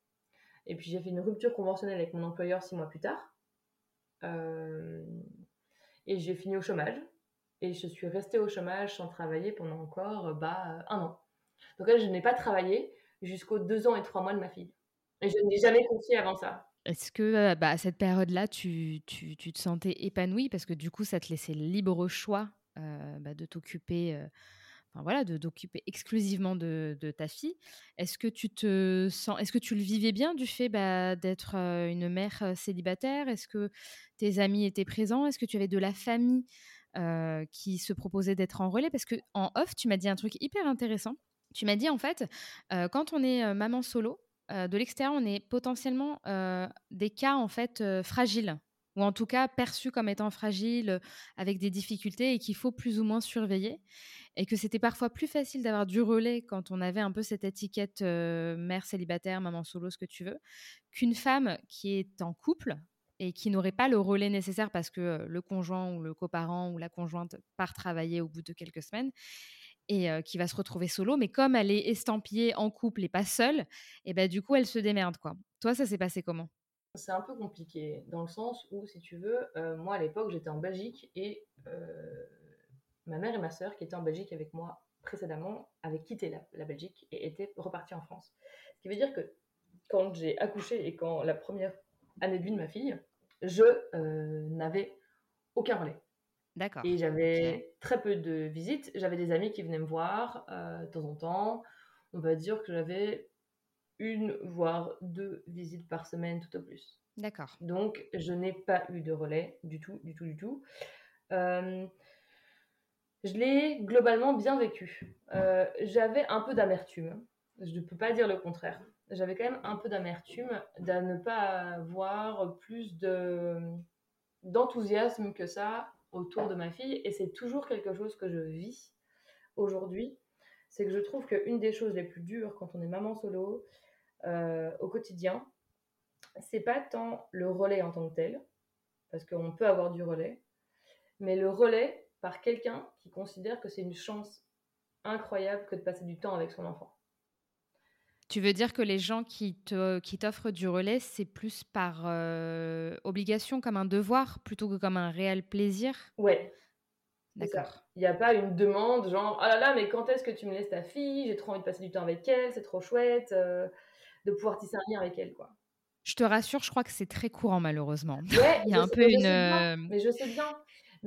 Et puis, j'ai fait une rupture conventionnelle avec mon employeur 6 mois plus tard. Et j'ai fini au chômage. Et je suis restée au chômage sans travailler pendant encore 1 an. Donc là, je n'ai pas travaillé jusqu'aux 2 ans et 3 mois de ma fille. Et je n'ai jamais confié avant ça. Est-ce que à cette période-là, tu te sentais épanouie ? Parce que du coup, ça te laissait libre choix de t'occuper... d'occuper exclusivement de ta fille. Est-ce que est-ce que tu le vivais bien du fait d'être une mère célibataire ? Est-ce que tes amis étaient présents ? Est-ce que tu avais de la famille qui se proposait d'être en relais ? Parce qu'en off, tu m'as dit un truc hyper intéressant. Tu m'as dit, en fait, quand on est maman solo, de l'extérieur, on est potentiellement des cas, en fait, fragiles, ou en tout cas perçus comme étant fragiles, avec des difficultés et qu'il faut plus ou moins surveiller. Et que c'était parfois plus facile d'avoir du relais quand on avait un peu cette étiquette mère célibataire, maman solo, ce que tu veux, qu'une femme qui est en couple et qui n'aurait pas le relais nécessaire parce que le conjoint ou le coparent ou la conjointe part travailler au bout de quelques semaines et qui va se retrouver solo. Mais comme elle est estampillée en couple et pas seule, et ben, du coup, elle se démerde, quoi. Toi, ça s'est passé comment ? C'est un peu compliqué dans le sens où, si tu veux, moi, à l'époque, j'étais en Belgique et... ma mère et ma sœur, qui étaient en Belgique avec moi précédemment, avaient quitté la Belgique et étaient reparties en France. Ce qui veut dire que quand j'ai accouché et quand la première année de vie de ma fille, je n'avais aucun relais. D'accord. Et j'avais très peu de visites. J'avais des amis qui venaient me voir de temps en temps. On va dire que j'avais une, voire deux visites par semaine, tout au plus. D'accord. Donc, je n'ai pas eu de relais du tout, du tout, du tout. Je l'ai globalement bien vécu. J'avais un peu d'amertume. Je ne peux pas dire le contraire. J'avais quand même un peu d'amertume de ne pas avoir plus d'enthousiasme que ça autour de ma fille. Et c'est toujours quelque chose que je vis aujourd'hui. C'est que je trouve qu'une des choses les plus dures quand on est maman solo au quotidien, c'est pas tant le relais en tant que tel, parce qu'on peut avoir du relais, mais le relais par quelqu'un qui considère que c'est une chance incroyable que de passer du temps avec son enfant. Tu veux dire que les gens qui t'offrent du relais, c'est plus par obligation, comme un devoir, plutôt que comme un réel plaisir ? Ouais. D'accord. Il n'y a pas une demande genre « Oh là là, mais quand est-ce que tu me laisses ta fille ? J'ai trop envie de passer du temps avec elle, c'est trop chouette de pouvoir tisser un lien avec elle, quoi. » Je te rassure, je crois que c'est très courant, malheureusement. Ouais, il y a un peu une... Mais je sais bien.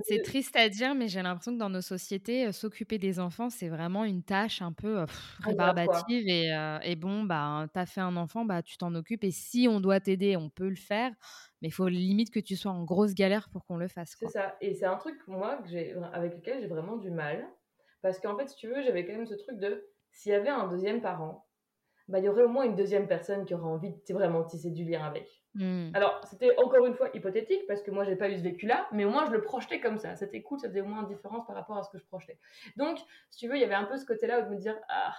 C'est triste à dire, mais j'ai l'impression que dans nos sociétés, s'occuper des enfants, c'est vraiment une tâche un peu rébarbative. Et bon, bah, t'as fait un enfant, bah, tu t'en occupes. Et si on doit t'aider, on peut le faire. Mais il faut limite que tu sois en grosse galère pour qu'on le fasse, quoi. C'est ça. Et c'est un truc, moi, avec lequel j'ai vraiment du mal. Parce qu'en fait, si tu veux, j'avais quand même ce truc de... S'il y avait un deuxième parent, bah, il y aurait au moins une deuxième personne qui aurait envie de vraiment tisser du lien avec. Mmh. Alors, c'était encore une fois hypothétique parce que moi, j'ai pas eu ce vécu-là, mais au moins, je le projetais comme ça. C'était cool, ça faisait au moins une différence par rapport à ce que je projetais. Donc, si tu veux, il y avait un peu ce côté-là où de me dire « Ah,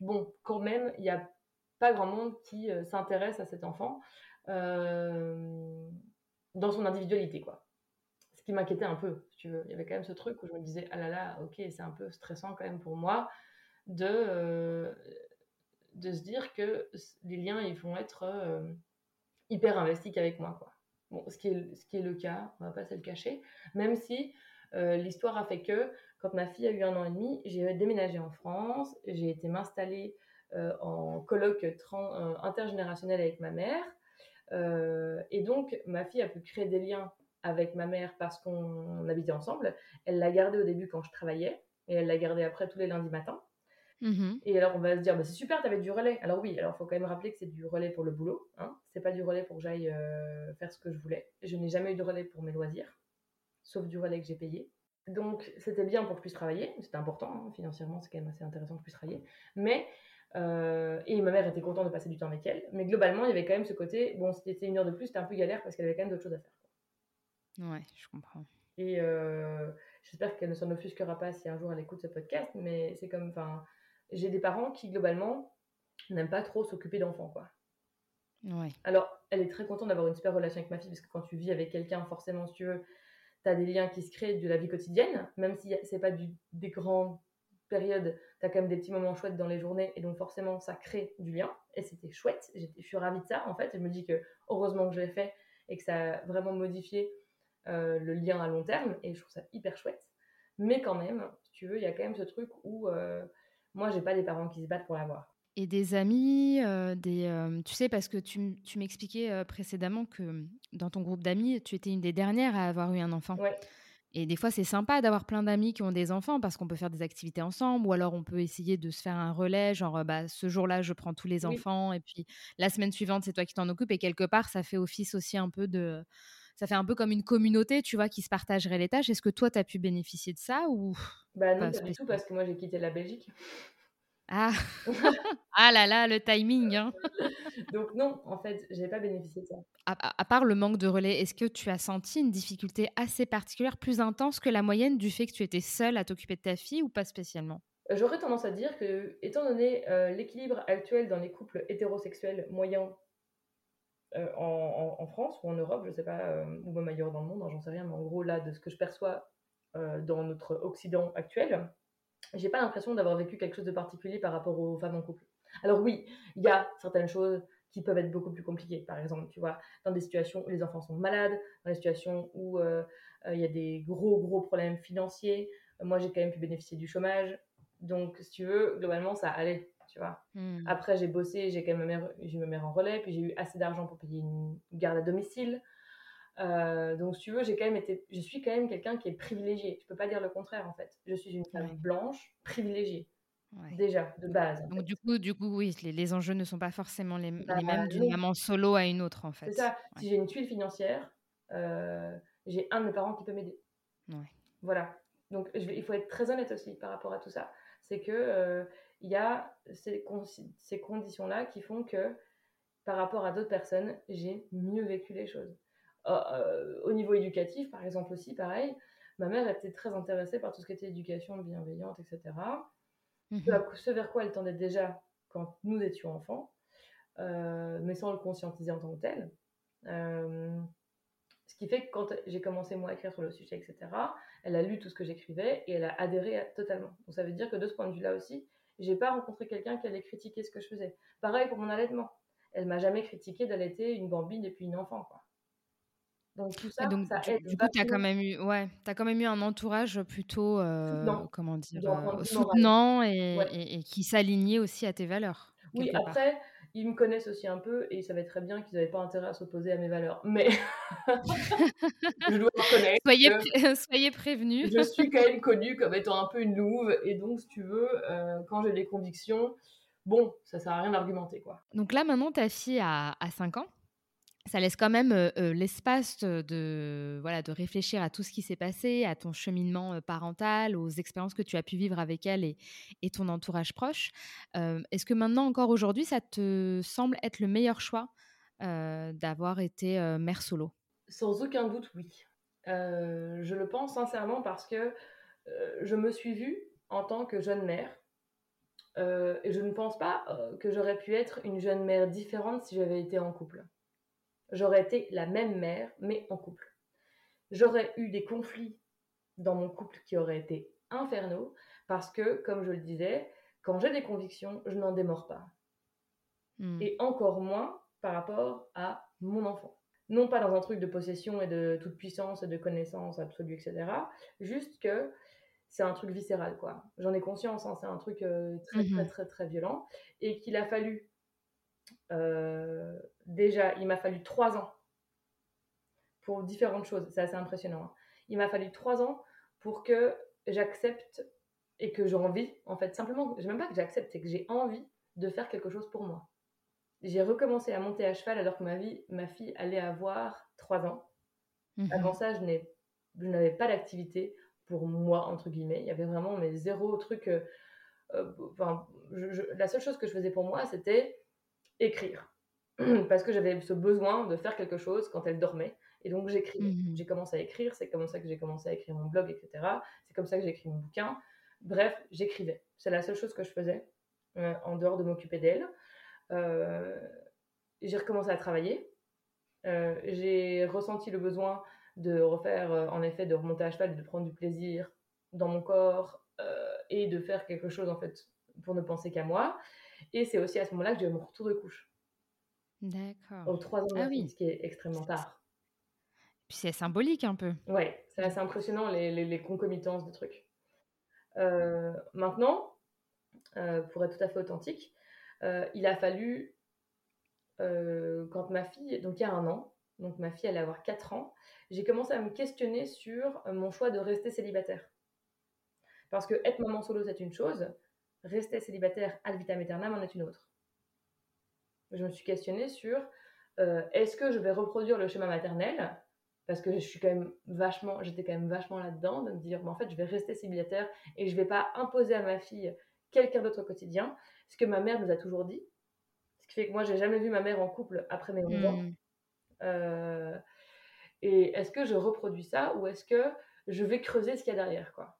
bon, quand même, il n'y a pas grand monde qui s'intéresse à cet enfant dans son individualité, quoi. » Ce qui m'inquiétait un peu, si tu veux. Il y avait quand même ce truc où je me disais « Ah là là, ok, c'est un peu stressant quand même pour moi de se dire que les liens, ils vont être... hyper investie avec moi, quoi. Bon, ce qui est le cas, on va pas se le cacher, même si l'histoire a fait que quand ma fille a eu 1 an et demi, j'ai déménagé en France, j'ai été m'installer en coloc intergénérationnel avec ma mère, et donc ma fille a pu créer des liens avec ma mère parce qu'on habitait ensemble. Elle l'a gardée au début quand je travaillais et elle l'a gardée après tous les lundis matins. Mmh. Et alors on va se dire bah, c'est super, t'avais du relais. Alors oui, alors faut quand même rappeler que c'est du relais pour le boulot, hein. C'est pas du relais pour que j'aille faire ce que je voulais. Je n'ai jamais eu de relais pour mes loisirs, sauf du relais que j'ai payé. Donc c'était bien pour que je puisse travailler, c'était important, hein. Financièrement c'est quand même assez intéressant que je puisse travailler. Mais et ma mère était contente de passer du temps avec elle. Mais globalement il y avait quand même ce côté, bon c'était 1 heure de plus, c'était un peu galère parce qu'elle avait quand même d'autres choses à faire, quoi. Ouais, je comprends. Et j'espère qu'elle ne s'en offusquera pas si un jour elle écoute ce podcast, mais c'est comme enfin. J'ai des parents qui, globalement, n'aiment pas trop s'occuper d'enfants, quoi. Oui. Alors, elle est très contente d'avoir une super relation avec ma fille, parce que quand tu vis avec quelqu'un, forcément, si tu veux, t'as des liens qui se créent de la vie quotidienne, même si c'est pas des grandes périodes, t'as quand même des petits moments chouettes dans les journées, et donc forcément, ça crée du lien, et c'était chouette, je suis ravie de ça, en fait, je me dis que heureusement que je l'ai fait, et que ça a vraiment modifié le lien à long terme, et je trouve ça hyper chouette, mais quand même, si tu veux, il y a quand même ce truc où... moi, j'ai pas des parents qui se battent pour l'avoir. Et des amis, tu sais, parce que tu m'expliquais précédemment que dans ton groupe d'amis, tu étais une des dernières à avoir eu un enfant. Ouais. Et des fois, c'est sympa d'avoir plein d'amis qui ont des enfants parce qu'on peut faire des activités ensemble ou alors on peut essayer de se faire un relais, genre bah, ce jour-là, je prends tous les enfants et puis la semaine suivante, c'est toi qui t'en occupes. Et quelque part, ça fait office aussi un peu de... Ça fait un peu comme une communauté, tu vois, qui se partagerait les tâches. Est-ce que toi, tu as pu bénéficier de ça ou... Bah non, pas du tout, parce que moi, j'ai quitté la Belgique. Ah, ah là là, le timing hein. Donc non, en fait, je n'ai pas bénéficié de ça. À part le manque de relais, est-ce que tu as senti une difficulté assez particulière, plus intense que la moyenne du fait que tu étais seule à t'occuper de ta fille ou pas spécialement ? J'aurais tendance à dire que, étant donné l'équilibre actuel dans les couples hétérosexuels moyens en France ou en Europe, je ne sais pas, ou même ailleurs dans le monde, hein, j'en sais rien, mais en gros là, de ce que je perçois dans notre Occident actuel, j'ai pas l'impression d'avoir vécu quelque chose de particulier par rapport aux femmes en couple. Alors oui, il y a certaines choses qui peuvent être beaucoup plus compliquées. Par exemple, tu vois, dans des situations où les enfants sont malades, dans des situations où y a des gros problèmes financiers. Moi, j'ai quand même pu bénéficier du chômage. Donc, si tu veux, globalement, ça allait, tu vois. Mmh. Après, j'ai bossé, j'ai quand même ma mère en relais, puis j'ai eu assez d'argent pour payer une garde à domicile. Donc, si tu veux, je suis quand même quelqu'un qui est privilégiée. Je peux pas dire le contraire, en fait. Je suis une femme blanche privilégiée, déjà, de base. Donc, du coup, oui, les enjeux ne sont pas forcément les mêmes d'une maman solo à une autre, en fait. C'est ça. Ouais. Si j'ai une tuile financière, j'ai un de mes parents qui peut m'aider. Ouais. Voilà. Donc, il faut être très honnête aussi par rapport à tout ça. C'est qu'il y a ces conditions-là qui font que, par rapport à d'autres personnes, j'ai mieux vécu les choses. Au niveau éducatif, par exemple, aussi, pareil, ma mère était très intéressée par tout ce qui était éducation bienveillante, etc. Mm-hmm. Ce vers quoi elle tendait déjà quand nous étions enfants, mais sans le conscientiser en tant que tel. Ce qui fait que quand j'ai commencé, moi, à écrire sur le sujet, etc., elle a lu tout ce que j'écrivais et elle a adhéré totalement. Donc, ça veut dire que de ce point de vue-là aussi, j'ai pas rencontré quelqu'un qui allait critiquer ce que je faisais. Pareil pour mon allaitement. Elle m'a jamais critiqué d'allaiter une bambine et puis une enfant, quoi. Donc, tout ça, donc, ça aide. Du coup, tu as quand même eu un entourage plutôt, comment dire, soutenant et qui s'alignait aussi à tes valeurs. Oui, après, ils me connaissent aussi un peu et ils savaient très bien qu'ils n'avaient pas intérêt à s'opposer à mes valeurs. Mais je dois reconnaître. Soyez prévenus. Je suis quand même connue comme étant un peu une louve. Et donc, si tu veux, quand j'ai des convictions, bon, ça ne sert à rien d'argumenter, quoi. Donc là, maintenant, ta fille a 5 ans. Ça laisse quand même l'espace de réfléchir à tout ce qui s'est passé, à ton cheminement parental, aux expériences que tu as pu vivre avec elle et ton entourage proche. Est-ce que maintenant, encore aujourd'hui, ça te semble être le meilleur choix d'avoir été mère solo ? Sans aucun doute, oui. Je le pense sincèrement parce que je me suis vue en tant que jeune mère. Et je ne pense pas que j'aurais pu être une jeune mère différente si j'avais été en couple. J'aurais été la même mère, mais en couple. J'aurais eu des conflits dans mon couple qui auraient été infernaux, parce que, comme je le disais, quand j'ai des convictions, je n'en démords pas. Mmh. Et encore moins par rapport à mon enfant. Non pas dans un truc de possession et de toute puissance et de connaissance absolue, etc. Juste que c'est un truc viscéral, quoi. J'en ai conscience, hein, c'est un truc très, très, très, très violent. Et qu'il a fallu... déjà, il m'a fallu 3 ans pour différentes choses. C'est assez impressionnant, hein. Il m'a fallu 3 ans pour que j'accepte et que j'ai envie, en fait, simplement, même pas que j'accepte, c'est que j'ai envie de faire quelque chose pour moi. J'ai recommencé à monter à cheval alors que ma fille allait avoir 3 ans. Mmh. Avant ça, je n'avais pas d'activité pour moi, entre guillemets. Il y avait vraiment mes 0 trucs. La seule chose que je faisais pour moi, c'était écrire, parce que j'avais ce besoin de faire quelque chose quand elle dormait, et donc j'écrivais. Mmh. J'ai commencé à écrire, c'est comme ça que j'ai commencé à écrire mon blog, etc. C'est comme ça que j'ai écrit mon bouquin. Bref, j'écrivais. C'est la seule chose que je faisais, en dehors de m'occuper d'elle. J'ai recommencé à travailler. J'ai ressenti le besoin de refaire, en effet, de remonter à cheval, de prendre du plaisir dans mon corps, et de faire quelque chose, en fait, pour ne penser qu'à moi. Et c'est aussi à ce moment-là que j'ai eu mon retour de couche. D'accord. Aux 3 ans, ce qui est extrêmement tard. Puis c'est symbolique un peu. Oui, c'est assez impressionnant les concomitances de trucs. Maintenant, pour être tout à fait authentique, il a fallu, quand ma fille, donc il y a 1 an, donc ma fille allait avoir 4 ans, j'ai commencé à me questionner sur mon choix de rester célibataire. Parce que être maman solo, c'est une chose, rester célibataire ad vitam aeternam en est une autre. Je me suis questionnée sur est-ce que je vais reproduire le schéma maternel, parce que j'étais quand même vachement là-dedans, de me dire en fait je vais rester célibataire et je vais pas imposer à ma fille quelqu'un d'autre au quotidien, ce que ma mère nous a toujours dit, ce qui fait que moi j'ai jamais vu ma mère en couple après mes 11 ans. Et est-ce que je reproduis ça ou est-ce que je vais creuser ce qu'il y a derrière, quoi.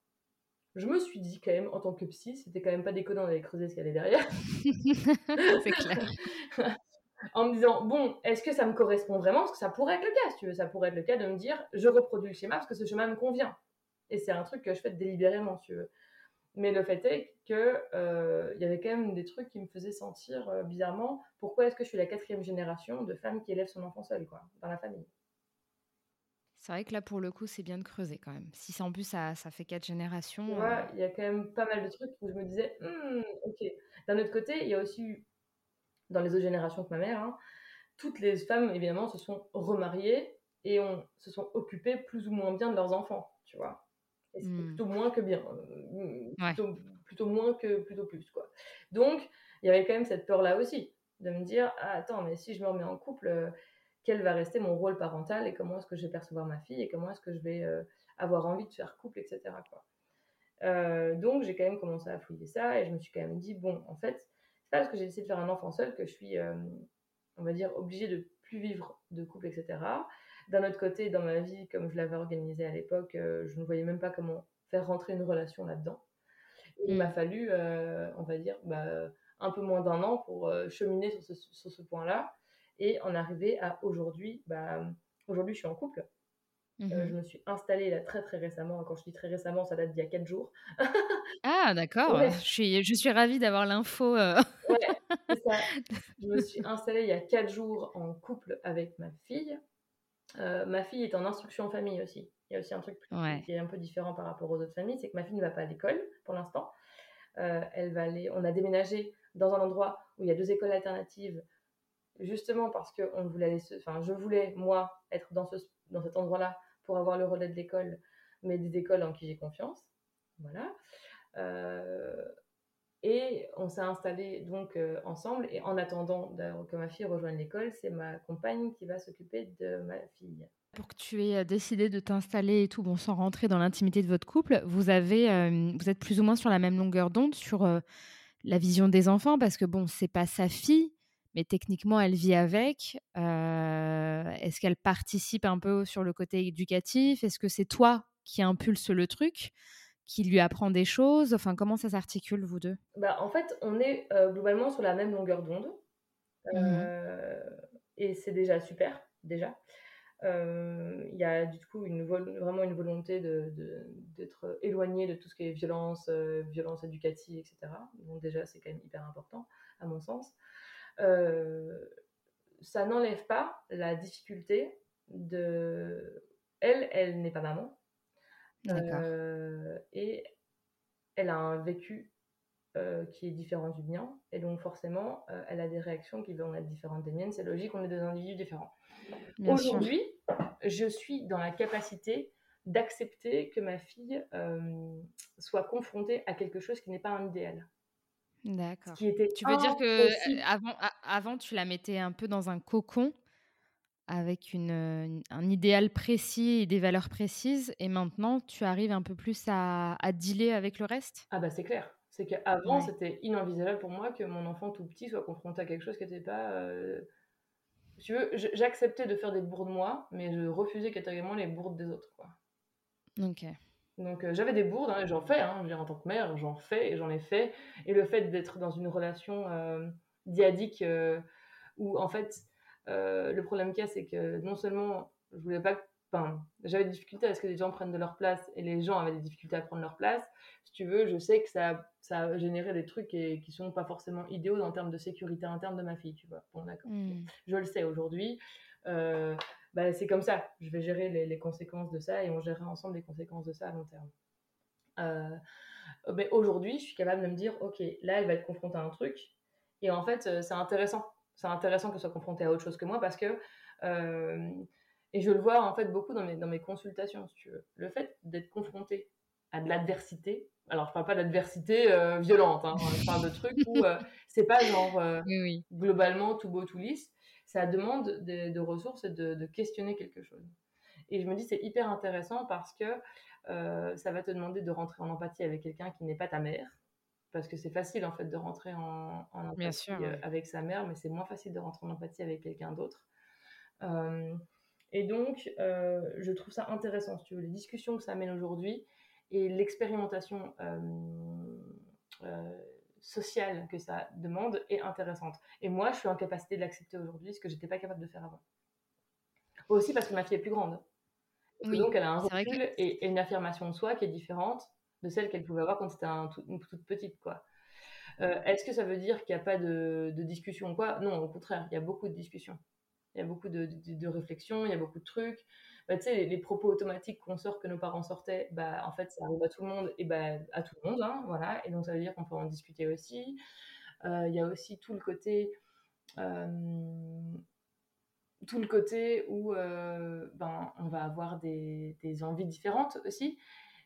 Je me suis dit quand même, en tant que psy, c'était quand même pas déconnant d'aller creuser ce qu'il y avait derrière. C'est clair. En me disant, bon, est-ce que ça me correspond vraiment ? Parce que ça pourrait être le cas, si tu veux. Ça pourrait être le cas de me dire, je reproduis le schéma parce que ce schéma me convient. Et c'est un truc que je fais délibérément, si tu veux. Mais le fait est que y avait quand même des trucs qui me faisaient sentir bizarrement, pourquoi est-ce que je suis la 4e génération de femme qui élève son enfant seule, quoi, dans la famille ? C'est vrai que là, pour le coup, c'est bien de creuser quand même. Si c'est en plus, ça fait 4 générations. Tu vois, il y a quand même pas mal de trucs où je me disais, ok. D'un autre côté, il y a aussi, dans les autres générations que ma mère, hein, toutes les femmes, évidemment, se sont remariées et se sont occupées plus ou moins bien de leurs enfants, tu vois. Et c'est plutôt moins que bien. Plutôt moins que plutôt plus, quoi. Donc, il y avait quand même cette peur-là aussi, de me dire, ah, attends, mais si je me remets en couple... quel va rester mon rôle parental et comment est-ce que je vais percevoir ma fille et comment est-ce que je vais avoir envie de faire couple, etc., quoi. Donc, j'ai quand même commencé à fouiller ça et je me suis quand même dit, bon, en fait, c'est pas parce que j'ai décidé de faire un enfant seul que je suis, on va dire, obligée de plus vivre de couple, etc. D'un autre côté, dans ma vie, comme je l'avais organisée à l'époque, je ne voyais même pas comment faire rentrer une relation là-dedans. Il m'a fallu, on va dire, un peu moins d'un an pour cheminer sur ce point-là. Et en arriver à aujourd'hui, aujourd'hui je suis en couple. Je me suis installée là très très récemment. Quand je dis très récemment, ça date d'il y a 4 jours. Ah d'accord, ouais. Je suis ravie d'avoir l'info. Ouais, c'est ça. Je me suis installée il y a 4 jours en couple avec ma fille. Ma fille est en instruction en famille aussi. Il y a aussi un truc qui est un peu différent par rapport aux autres familles, c'est que ma fille ne va pas à l'école pour l'instant. On a déménagé dans un endroit où il y a 2 écoles alternatives, justement parce que je voulais, moi, être dans cet endroit-là pour avoir le relais de l'école, mais des écoles en qui j'ai confiance. Voilà. Et on s'est installés donc ensemble. Et en attendant que ma fille rejoigne l'école, c'est ma compagne qui va s'occuper de ma fille. Pour que tu aies décidé de t'installer et tout, bon, sans rentrer dans l'intimité de votre couple, vous êtes plus ou moins sur la même longueur d'onde sur la vision des enfants, parce que bon, c'est pas sa fille, mais techniquement, elle vit avec. Est-ce qu'elle participe un peu sur le côté éducatif ? Est-ce que c'est toi qui impulse le truc, qui lui apprend des choses ? Enfin, comment ça s'articule, vous deux ? En fait, on est globalement sur la même longueur d'onde. Et c'est déjà super, déjà. Y a du coup vraiment une volonté d'être éloignée de tout ce qui est violence éducative, etc. Donc déjà, c'est quand même hyper important, à mon sens. Ça n'enlève pas la difficulté de... Elle n'est pas maman. Et elle a un vécu qui est différent du mien. Et donc forcément, elle a des réactions qui vont être différentes des miennes. C'est logique, on est deux individus différents. Bien Aujourd'hui, sûr. Je suis dans la capacité d'accepter que ma fille soit confrontée à quelque chose qui n'est pas un idéal. D'accord. Tu veux dire que avant tu la mettais un peu dans un cocon avec un idéal précis et des valeurs précises, et maintenant tu arrives un peu plus à dealer avec le reste ? Ah bah c'est clair, c'est qu'avant c'était inenvisageable pour moi que mon enfant tout petit soit confronté à quelque chose qui n'était pas... Tu veux, j'acceptais de faire des bourdes moi, mais je refusais catégoriquement les bourdes des autres, quoi. Ok. Donc j'avais des bourdes, et j'en fais, en tant que mère, j'en fais et j'en ai fait. Et le fait d'être dans une relation diadique où en fait le problème qu'il y a, c'est que non seulement je voulais pas, j'avais des difficultés à ce que les gens prennent de leur place et les gens avaient des difficultés à prendre leur place. Si tu veux, je sais que ça a généré des trucs qui sont pas forcément idéaux en termes de sécurité interne de ma fille, tu vois. Bon d'accord, je le sais aujourd'hui. C'est comme ça, je vais gérer les conséquences de ça et on gérera ensemble les conséquences de ça à long terme. Mais aujourd'hui, je suis capable de me dire, ok, là, elle va être confrontée à un truc et en fait, c'est intéressant qu'elle soit confrontée à autre chose que moi parce que, et je le vois en fait beaucoup dans mes consultations, si tu veux, le fait d'être confrontée à de l'adversité. Alors, je parle pas d'adversité violente, je parle de trucs où c'est pas genre globalement tout beau, tout lisse. Ça demande de ressources et de questionner quelque chose. Et je me dis, c'est hyper intéressant parce que ça va te demander de rentrer en empathie avec quelqu'un qui n'est pas ta mère, parce que c'est facile en fait de rentrer en empathie bien sûr, ouais. avec sa mère, mais c'est moins facile de rentrer en empathie avec quelqu'un d'autre. Et donc, je trouve ça intéressant, si tu veux, les discussions que ça amène aujourd'hui et l'expérimentation sociale que ça demande est intéressante. Et moi, je suis en capacité de l'accepter aujourd'hui, ce que je n'étais pas capable de faire avant. Aussi parce que ma fille est plus grande. Et oui, donc, elle a un recul et une affirmation de soi qui est différente de celle qu'elle pouvait avoir quand c'était une toute petite, quoi. Est-ce que ça veut dire qu'il n'y a pas de discussion, quoi ? Non, au contraire, il y a beaucoup de discussions. Il y a beaucoup de réflexions, il y a beaucoup de trucs. Bah, tu sais, les propos automatiques qu'on sort, que nos parents sortaient, bah, en fait, ça arrive à tout le monde, et bah, à tout le monde, hein, voilà. Et donc, ça veut dire qu'on peut en discuter aussi. Il y a aussi tout le côté où on va avoir des envies différentes aussi.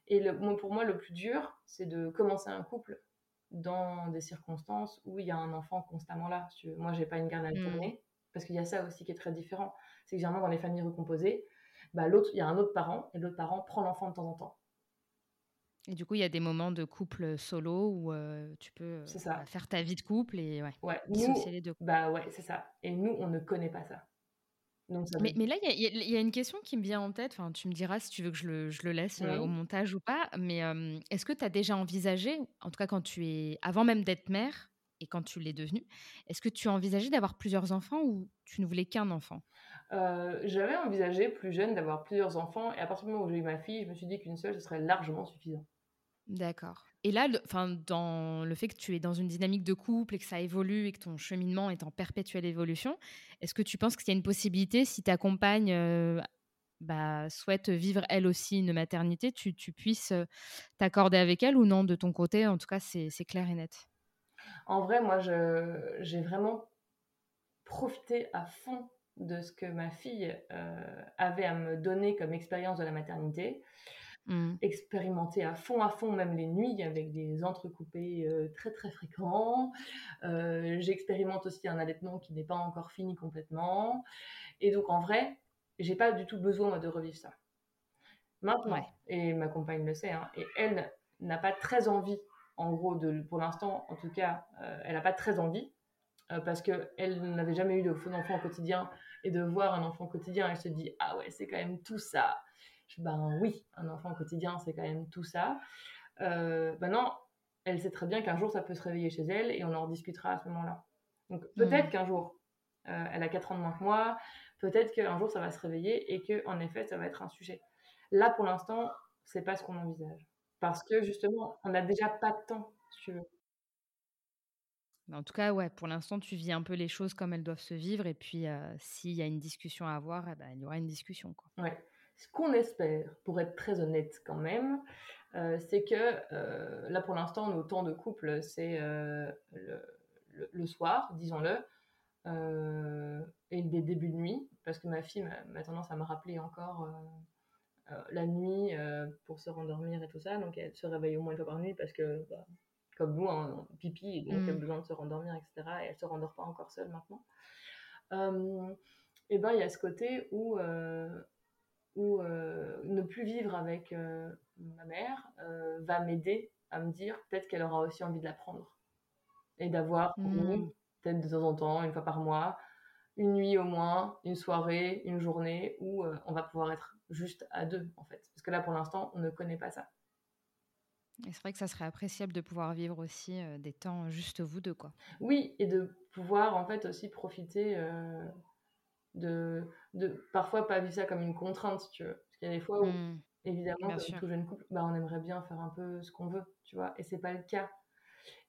Et pour moi, le plus dur, c'est de commencer un couple dans des circonstances où il y a un enfant constamment là. Moi, je n'ai pas une garde alternée. Parce qu'il y a ça aussi qui est très différent. C'est que généralement, dans les familles recomposées, bah, il y a un autre parent, et l'autre parent prend l'enfant de temps en temps. Et du coup, il y a des moments de couple solo où tu peux faire ta vie de couple et dissocier les deux. Bah ouais, c'est ça. Et nous, on ne connaît pas ça. Donc, ça mais là, il y a une question qui me vient en tête. Enfin, tu me diras si tu veux que je le laisse au montage ou pas. Mais est-ce que tu as déjà envisagé, en tout cas quand tu es, avant même d'être mère, et quand tu l'es devenue, est-ce que tu as envisagé d'avoir plusieurs enfants ou tu ne voulais qu'un enfant ? J'avais envisagé plus jeune d'avoir plusieurs enfants et à partir du moment où j'ai eu ma fille, je me suis dit qu'une seule, ce serait largement suffisant. D'accord. Et là, dans le fait que tu es dans une dynamique de couple et que ça évolue et que ton cheminement est en perpétuelle évolution, est-ce que tu penses qu'il y a une possibilité, si ta compagne souhaite vivre elle aussi une maternité, tu puisses t'accorder avec elle ou non de ton côté ? En tout cas, c'est clair et net. En vrai, moi, j'ai vraiment profité à fond de ce que ma fille avait à me donner comme expérience de la maternité. Expérimenté à fond, même les nuits, avec des entrecoupés très, très fréquents. J'expérimente aussi un allaitement qui n'est pas encore fini complètement. Et donc, en vrai, j'ai pas du tout besoin, moi, de revivre ça. Maintenant, et ma compagne le sait, hein, et elle n'a pas très envie en gros, pour l'instant, en tout cas, elle n'a pas très envie parce qu'elle n'avait jamais eu d'enfant au quotidien et de voir un enfant au quotidien, elle se dit « Ah ouais, c'est quand même tout ça !» Ben oui, un enfant au quotidien, c'est quand même tout ça. Non, elle sait très bien qu'un jour, ça peut se réveiller chez elle et on en rediscutera à ce moment-là. Donc peut-être qu'un jour, elle a 4 ans de moins que moi, peut-être qu'un jour, ça va se réveiller et qu'en effet, ça va être un sujet. Là, pour l'instant, ce n'est pas ce qu'on envisage. Parce que, justement, on n'a déjà pas de temps, si tu veux. En tout cas, ouais, pour l'instant, tu vis un peu les choses comme elles doivent se vivre. Et puis, s'il y a une discussion à avoir, il y aura une discussion, quoi. Ouais. Ce qu'on espère, pour être très honnête quand même, c'est que, là, pour l'instant, nos temps de couple, c'est le soir, disons-le, et des débuts de nuit. Parce que ma fille m'a tendance à me rappeler encore... la nuit pour se rendormir et tout ça, donc elle se réveille au moins une fois par nuit parce que comme nous on pipi, donc elle a besoin de se rendormir, etc. et elle se rendort pas encore seule maintenant. Il y a ce côté où ne plus vivre avec ma mère va m'aider à me dire peut-être qu'elle aura aussi envie de la prendre et d'avoir peut-être de temps en temps, une fois par mois, une nuit au moins, une soirée, une journée où on va pouvoir être juste à deux, en fait. Parce que là, pour l'instant, on ne connaît pas ça. Et c'est vrai que ça serait appréciable de pouvoir vivre aussi des temps juste vous deux, quoi. Oui, et de pouvoir, en fait, aussi profiter de... Parfois, pas vivre ça comme une contrainte, si tu veux. Parce qu'il y a des fois où, évidemment, comme tout jeune couple, on aimerait bien faire un peu ce qu'on veut, tu vois. Et c'est pas le cas.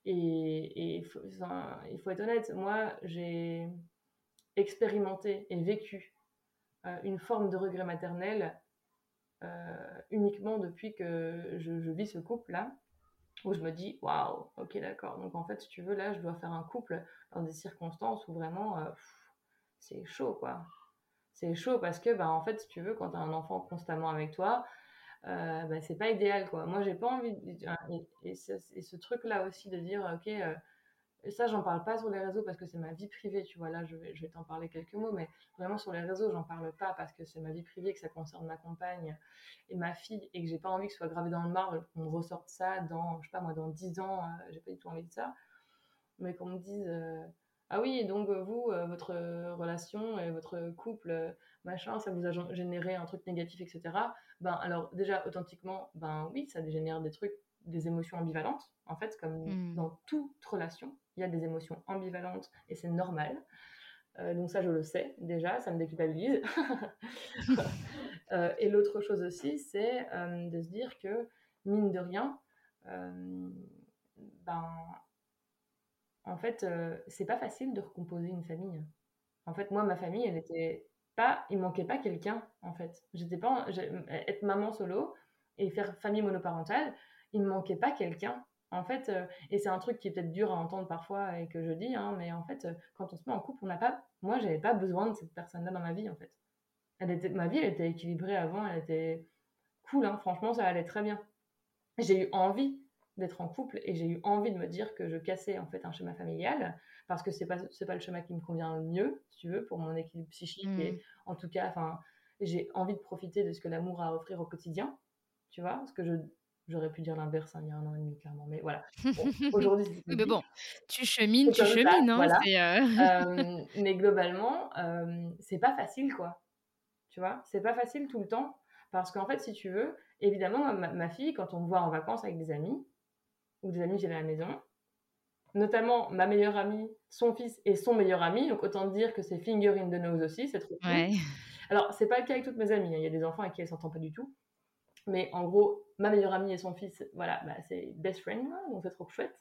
Et il faut être honnête. Moi, j'ai... expérimenté et vécu une forme de regret maternel uniquement depuis que je vis ce couple-là, où je me dis, waouh, ok, d'accord. Donc en fait, si tu veux, là, je dois faire un couple dans des circonstances où vraiment, c'est chaud, quoi. C'est chaud parce que, en fait, si tu veux, quand t'as un enfant constamment avec toi, c'est pas idéal, quoi. Moi, j'ai pas envie... Et ce truc-là aussi de dire, ok... Et ça, j'en parle pas sur les réseaux parce que c'est ma vie privée, tu vois. Là, je vais t'en parler quelques mots, mais vraiment sur les réseaux, j'en parle pas parce que c'est ma vie privée, que ça concerne ma compagne et ma fille, et que j'ai pas envie que ce soit gravé dans le marbre, qu'on ressorte ça dans, je sais pas moi, dans 10 ans, j'ai pas du tout envie de ça. Mais qu'on me dise, ah oui, donc vous, votre relation et votre couple, machin, ça vous a généré un truc négatif, etc. Ben alors, déjà, authentiquement, ben oui, ça génère des trucs, des émotions ambivalentes, en fait, comme dans toute relation. Il y a des émotions ambivalentes et c'est normal. Donc ça, je le sais déjà, ça me déculpabilise. Et l'autre chose aussi, c'est de se dire que, mine de rien, en fait, c'est pas facile de recomposer une famille. En fait, moi, ma famille, elle était pas... Il manquait pas quelqu'un, en fait. J'étais pas... Être maman solo et faire famille monoparentale, il me manquait pas quelqu'un. En fait, et c'est un truc qui est peut-être dur à entendre parfois et que je dis, hein, mais en fait, quand on se met en couple, on n'a pas... Moi, j'avais pas besoin de cette personne-là dans ma vie, en fait. Ma vie, elle était équilibrée avant, elle était cool, hein, franchement, ça allait très bien. J'ai eu envie d'être en couple et j'ai eu envie de me dire que je cassais, en fait, un schéma familial parce que c'est pas le schéma qui me convient le mieux, si tu veux, pour mon équilibre psychique. Et en tout cas, enfin, j'ai envie de profiter de ce que l'amour a à offrir au quotidien, tu vois, parce que j'aurais pu dire l'inverse, hein, il y a un an et demi, clairement, mais voilà. Bon, aujourd'hui, mais bon, tu chemines, hein, voilà. Mais globalement, c'est pas facile, quoi. Tu vois, c'est pas facile tout le temps, parce qu'en fait, si tu veux, évidemment, ma fille, quand on me voit en vacances avec des amis, ou des amis que j'ai à la maison, notamment ma meilleure amie, son fils et son meilleur ami, donc autant dire que c'est finger in the nose aussi, c'est trop cool. Ouais. Alors, c'est pas le cas avec toutes mes amies, hein. Il y a des enfants avec qui elles s'entendent pas du tout, mais en gros, ma meilleure amie et son fils, voilà, bah, c'est best friend, donc c'est trop chouette.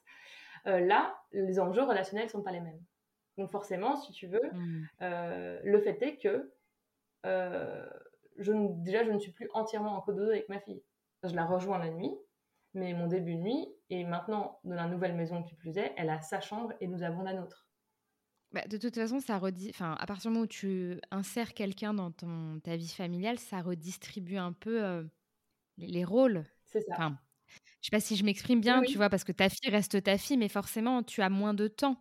Là, les enjeux relationnels ne sont pas les mêmes. Donc forcément, si tu veux, le fait est que je ne suis plus entièrement en cododo avec ma fille. Je la rejoins la nuit, mais mon début de nuit, et maintenant, dans la nouvelle maison qui plus est, elle a sa chambre et nous avons la nôtre. Bah, de toute façon, ça à partir du moment où tu insères quelqu'un dans ta vie familiale, ça redistribue un peu... Les rôles. C'est ça. Enfin, je sais pas si je m'exprime bien, oui. Tu vois, parce que ta fille reste ta fille, mais forcément, tu as moins de temps.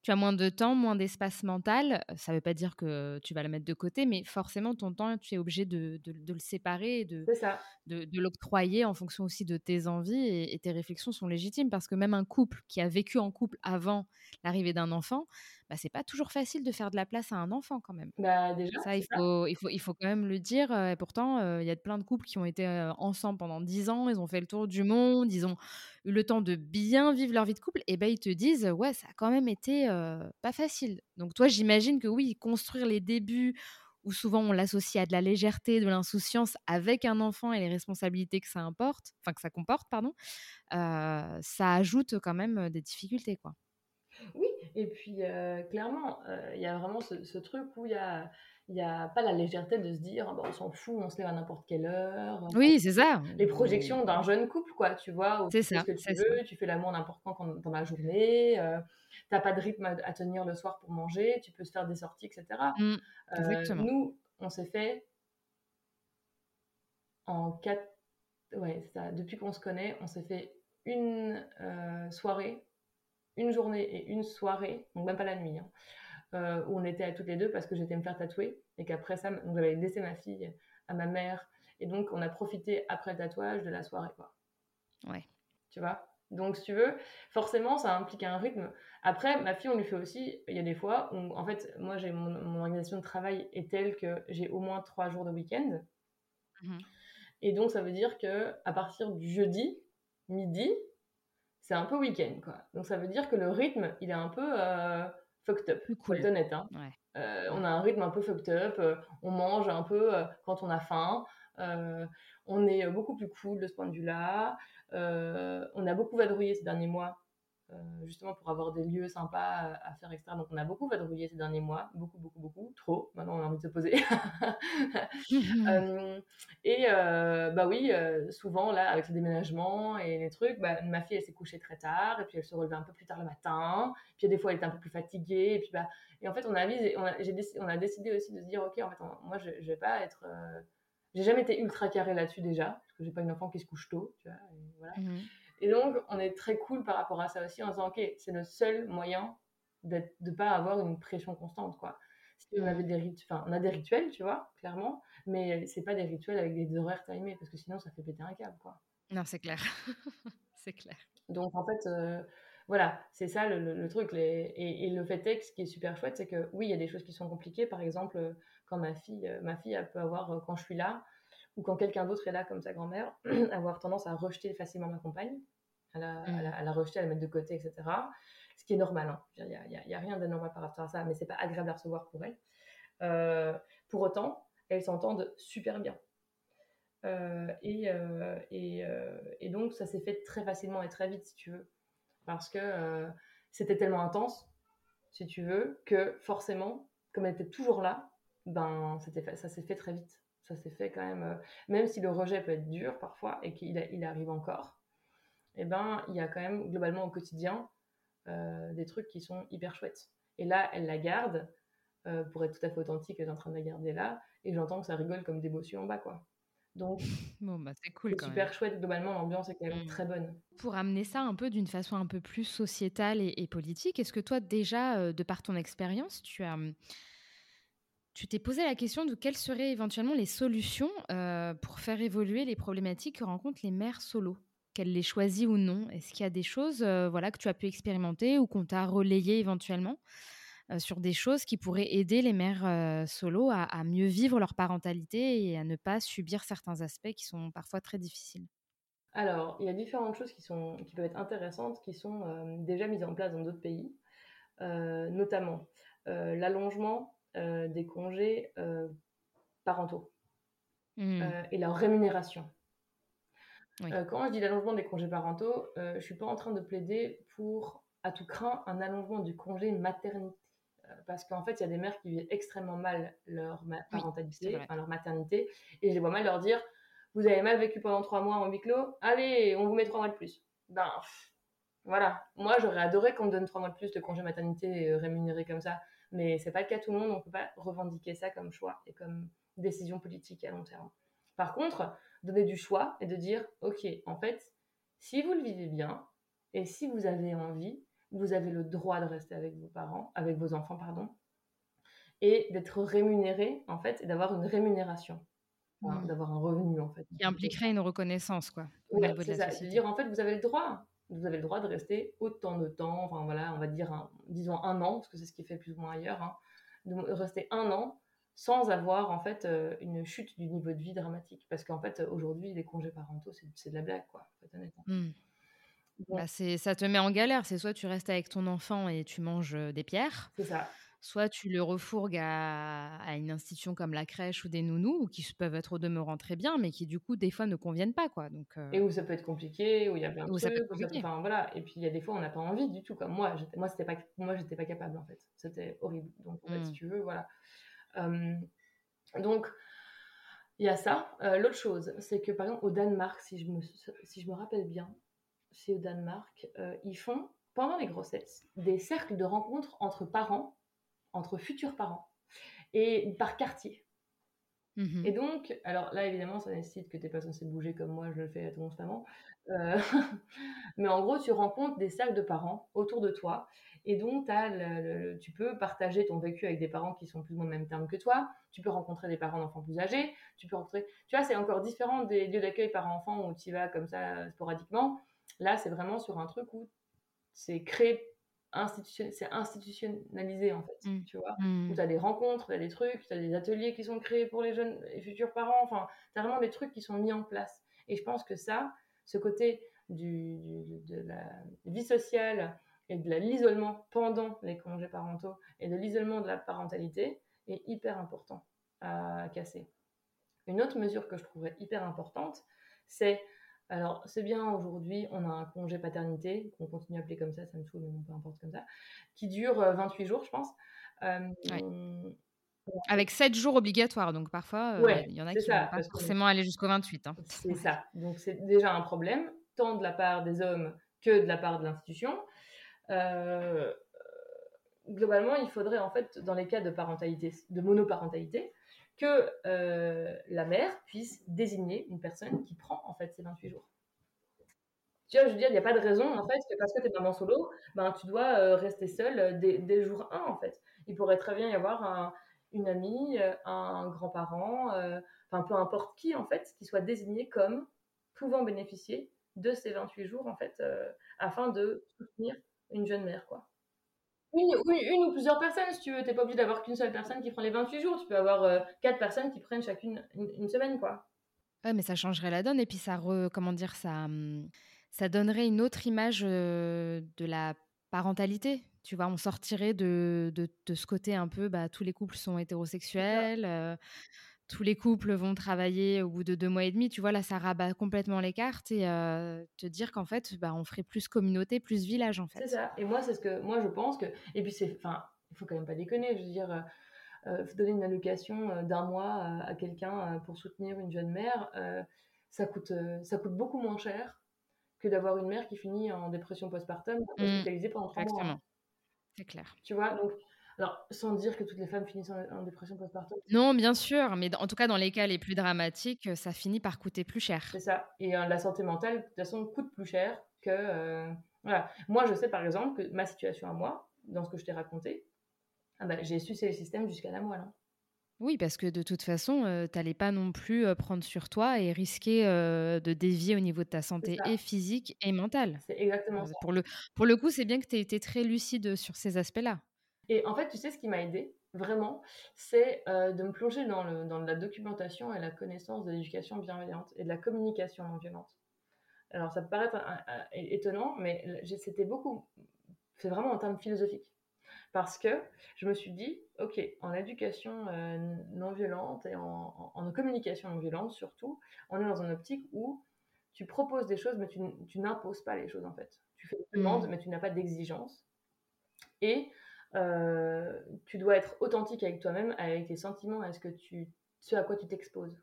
Tu as moins de temps, moins d'espace mental. Ça ne veut pas dire que tu vas la mettre de côté, mais forcément, ton temps, tu es obligé de le séparer, de l'octroyer en fonction aussi de tes envies et tes réflexions sont légitimes. Parce que même un couple qui a vécu en couple avant l'arrivée d'un enfant, bah, c'est pas toujours facile de faire de la place à un enfant quand même. Bah, déjà, ça, il faut quand même le dire. Et pourtant, il y a plein de couples qui ont été ensemble pendant 10 ans, ils ont fait le tour du monde, ils ont eu le temps de bien vivre leur vie de couple. Et ben, ils te disent, ouais, ça a quand même été pas facile. Donc toi, j'imagine que oui, construire les débuts où souvent on l'associe à de la légèreté, de l'insouciance avec un enfant et les responsabilités que ça comporte, ça ajoute quand même des difficultés, quoi. Oui. Et puis, clairement, il y a vraiment ce truc où il n'y a pas la légèreté de se dire « on s'en fout, on se lève à n'importe quelle heure ». Oui, c'est ça. Les projections d'un jeune couple, quoi, tu vois. C'est ça. Tu fais ce que tu veux, tu fais l'amour n'importe quand dans la journée, tu n'as pas de rythme à tenir le soir pour manger, tu peux se faire des sorties, etc. Exactement. Nous, on s'est fait depuis qu'on se connaît, on s'est fait une soirée, une journée et une soirée, donc même pas la nuit, où on était à toutes les deux parce que j'étais me faire tatouer et qu'après ça, donc j'avais laissé ma fille à ma mère et donc on a profité après le tatouage de la soirée, quoi. Ouais. Tu vois ? Donc si tu veux, forcément ça implique un rythme. Après, ma fille, on lui fait aussi, il y a des fois où en fait, moi j'ai mon organisation de travail est telle que j'ai au moins 3 jours de week-end. Mmh. Et donc ça veut dire que à partir du jeudi, midi, c'est un peu week-end, quoi. Donc, ça veut dire que le rythme, il est un peu fucked up, cool. Faut être honnête, hein. Ouais. On a un rythme un peu fucked up, on mange un peu quand on a faim, on est beaucoup plus cool de ce point de vue-là, on a beaucoup vadrouillé ces derniers mois, justement pour avoir des lieux sympas à faire, etc. Donc, on a beaucoup vadrouillé ces derniers mois, beaucoup, beaucoup, beaucoup, trop. Maintenant, on a envie de se poser. Souvent, là, avec le déménagement et les trucs, bah, ma fille, elle s'est couchée très tard, et puis elle se relevait un peu plus tard le matin, puis des fois, elle était un peu plus fatiguée, et puis, bah, et en fait, on a décidé aussi de se dire, ok, en fait, moi, je vais pas être... J'ai jamais été ultra carrée là-dessus, déjà, parce que j'ai pas une enfant qui se couche tôt, tu vois, et voilà. Mmh. Et donc, on est très cool par rapport à ça aussi en disant, OK, c'est le seul moyen de ne pas avoir une pression constante, quoi. Si on avait on a des rituels, tu vois, clairement, mais c'est pas des rituels avec des horaires timés, parce que sinon, ça fait péter un câble, quoi. Non, c'est clair. C'est clair. Donc, en fait, voilà, c'est ça le truc. Et le fait est que ce qui est super chouette, c'est que oui, il y a des choses qui sont compliquées. Par exemple, quand ma fille, elle peut avoir, quand je suis là, ou quand quelqu'un d'autre est là, comme sa grand-mère, avoir tendance à rejeter facilement ma compagne, à la rejeter, à la mettre de côté, etc. Ce qui est normal, hein. Il n'y a rien d'anormal par rapport à ça, mais ce n'est pas agréable à recevoir pour elle. Pour autant, elles s'entendent super bien. Et donc, ça s'est fait très facilement et très vite, si tu veux. Parce que c'était tellement intense, si tu veux, que forcément, comme elle était toujours là, ben, ça s'est fait très vite. Ça s'est fait quand même, même si le rejet peut être dur parfois et qu'il arrive encore, eh ben, il y a quand même globalement au quotidien des trucs qui sont hyper chouettes. Et là, elle la garde, pour être tout à fait authentique, elle est en train de la garder là, et j'entends que ça rigole comme des bossus en bas, quoi. Donc, bon, bah, c'est cool, c'est super chouette. Globalement, l'ambiance est quand même très bonne. Pour amener ça un peu d'une façon un peu plus sociétale et politique, est-ce que toi, déjà, de par ton expérience, tu t'es posé la question de quelles seraient éventuellement les solutions pour faire évoluer les problématiques que rencontrent les mères solo, qu'elles les choisissent ou non? Est-ce qu'il y a des choses que tu as pu expérimenter ou qu'on t'a relayé éventuellement sur des choses qui pourraient aider les mères solo à mieux vivre leur parentalité et à ne pas subir certains aspects qui sont parfois très difficiles? Alors, il y a différentes choses qui peuvent être intéressantes, qui sont déjà mises en place dans d'autres pays, notamment l'allongement des congés parentaux et leur rémunération. Oui. Quand je dis l'allongement des congés parentaux, je ne suis pas en train de plaider pour, à tout craint, un allongement du congé maternité. Parce qu'en fait, il y a des mères qui vivent extrêmement mal leur parentalité, leur maternité, et je les vois mal leur dire « Vous avez mal vécu pendant 3 mois en huis clos, allez, on vous met 3 mois de plus. » Ben, voilà. Moi, j'aurais adoré qu'on me donne 3 mois de plus de congé maternité rémunéré comme ça. Mais ce n'est pas le cas de tout le monde, on ne peut pas revendiquer ça comme choix et comme décision politique à long terme. Par contre, donner du choix et de dire, OK, en fait, si vous le vivez bien et si vous avez envie, vous avez le droit de rester avec vos enfants, pardon, et d'être rémunéré, en fait, et d'avoir une rémunération, d'avoir un revenu, en fait. Qui impliquerait une reconnaissance, quoi. Oui, c'est ça, de dire, en fait, vous avez le droit de rester autant de temps, enfin voilà, on va dire, disons 1 an, parce que c'est ce qui fait plus ou moins ailleurs, hein, de rester 1 an sans avoir en fait une chute du niveau de vie dramatique. Parce qu'en fait, aujourd'hui, les congés parentaux, c'est de la blague, quoi, en fait, honnêtement. Donc, bah ça te met en galère, c'est soit tu restes avec ton enfant et tu manges des pierres, c'est ça. Soit tu le refourgues à une institution comme la crèche ou des nounous, qui peuvent être au demeurant très bien, mais qui du coup des fois ne conviennent pas, quoi. Donc, et où ça peut être compliqué, où il y a plein de trucs, enfin voilà. Et puis il y a des fois on n'a pas envie du tout, comme moi. J'étais pas capable, en fait. C'était horrible. Donc en fait, si tu veux, voilà. Donc il y a ça. L'autre chose, c'est que par exemple au Danemark, si je me rappelle bien, c'est au Danemark, ils font pendant les grossesses des cercles de rencontres entre parents, entre futurs parents, et par quartier. Et donc, alors là, évidemment, ça nécessite que tu n'es pas censé bouger comme moi, je le fais constamment. Mais en gros, tu rencontres des cercles de parents autour de toi. Et donc, tu peux partager ton vécu avec des parents qui sont plus ou moins au même terme que toi. Tu peux rencontrer des parents d'enfants plus âgés. Tu vois, c'est encore différent des lieux d'accueil parents-enfants où tu y vas comme ça sporadiquement. Là, c'est vraiment sur un truc où c'est créé, c'est institutionnalisé, en fait, tu vois, où t'as des rencontres, t'as des trucs, t'as des ateliers qui sont créés pour les jeunes, les futurs parents, enfin, t'as vraiment des trucs qui sont mis en place. Et je pense que ça, ce côté de la vie sociale et de l'isolement pendant les congés parentaux et de l'isolement de la parentalité est hyper important à casser. Une autre mesure que je trouverais hyper importante, alors, c'est bien, aujourd'hui, on a un congé paternité, qu'on continue à appeler comme ça me saoule, mais peu importe comme ça, qui dure 28 jours, je pense. Ouais. Avec 7 jours obligatoires, donc parfois, il y en a qui ne vont pas forcément aller jusqu'au 28. Hein. C'est ça, donc c'est déjà un problème, tant de la part des hommes que de la part de l'institution. Globalement, il faudrait, en fait, dans les cas de parentalité, de monoparentalité, que la mère puisse désigner une personne qui prend en fait ces 28 jours. Tu vois, je veux dire, il n'y a pas de raison, en fait, que parce que tu es maman solo, ben, tu dois rester seule dès jour 1, en fait. Il pourrait très bien y avoir une amie, un grand-parent, enfin, peu importe qui, en fait, qui soit désigné comme pouvant bénéficier de ces 28 jours, en fait, afin de soutenir une jeune mère, quoi. Oui, une ou plusieurs personnes, si tu veux. Tu n'es pas obligé d'avoir qu'une seule personne qui prend les 28 jours. Tu peux avoir 4 personnes qui prennent chacune une semaine, quoi. Ouais, mais ça changerait la donne. Et puis, ça donnerait une autre image de la parentalité. Tu vois, on sortirait de ce côté un peu, bah, tous les couples sont hétérosexuels, tous les couples vont travailler au bout de 2 mois et demi. Tu vois, là, ça rabat complètement les cartes et te dire qu'en fait, bah, on ferait plus communauté, plus village, en fait. C'est ça. Et moi, c'est ce que moi, je pense que... Et puis, il faut quand même pas déconner, je veux dire... donner une allocation d'1 mois à quelqu'un pour soutenir une jeune mère, ça coûte beaucoup moins cher que d'avoir une mère qui finit en dépression postpartum hospitalisée pendant 3 mois. Exactement, c'est clair. Tu vois, donc, alors, sans dire que toutes les femmes finissent en dépression postpartum. Non, bien sûr, mais en tout cas, dans les cas les plus dramatiques, ça finit par coûter plus cher. C'est ça, et la santé mentale, de toute façon, coûte plus cher que... Voilà. Moi, je sais par exemple que ma situation à moi, dans ce que je t'ai raconté, ah bah, j'ai sucé le système jusqu'à la moelle. Hein. Oui, parce que de toute façon, t'allais pas non plus prendre sur toi et risquer de dévier au niveau de ta santé et physique et mentale. C'est exactement ça. Pour le coup, c'est bien que t'aies été très lucide sur ces aspects-là. Et en fait, tu sais, ce qui m'a aidée, vraiment, c'est de me plonger dans la documentation et la connaissance de l'éducation bienveillante et de la communication non violente. Alors, ça peut paraître étonnant, mais c'était beaucoup... C'est vraiment en termes philosophiques. Parce que je me suis dit, ok, en éducation non violente et en communication non violente surtout, on est dans une optique où tu proposes des choses, mais tu n'imposes pas les choses en fait. Tu fais des demandes, mais tu n'as pas d'exigence. Et tu dois être authentique avec toi-même, avec tes sentiments, avec ce à quoi tu t'exposes.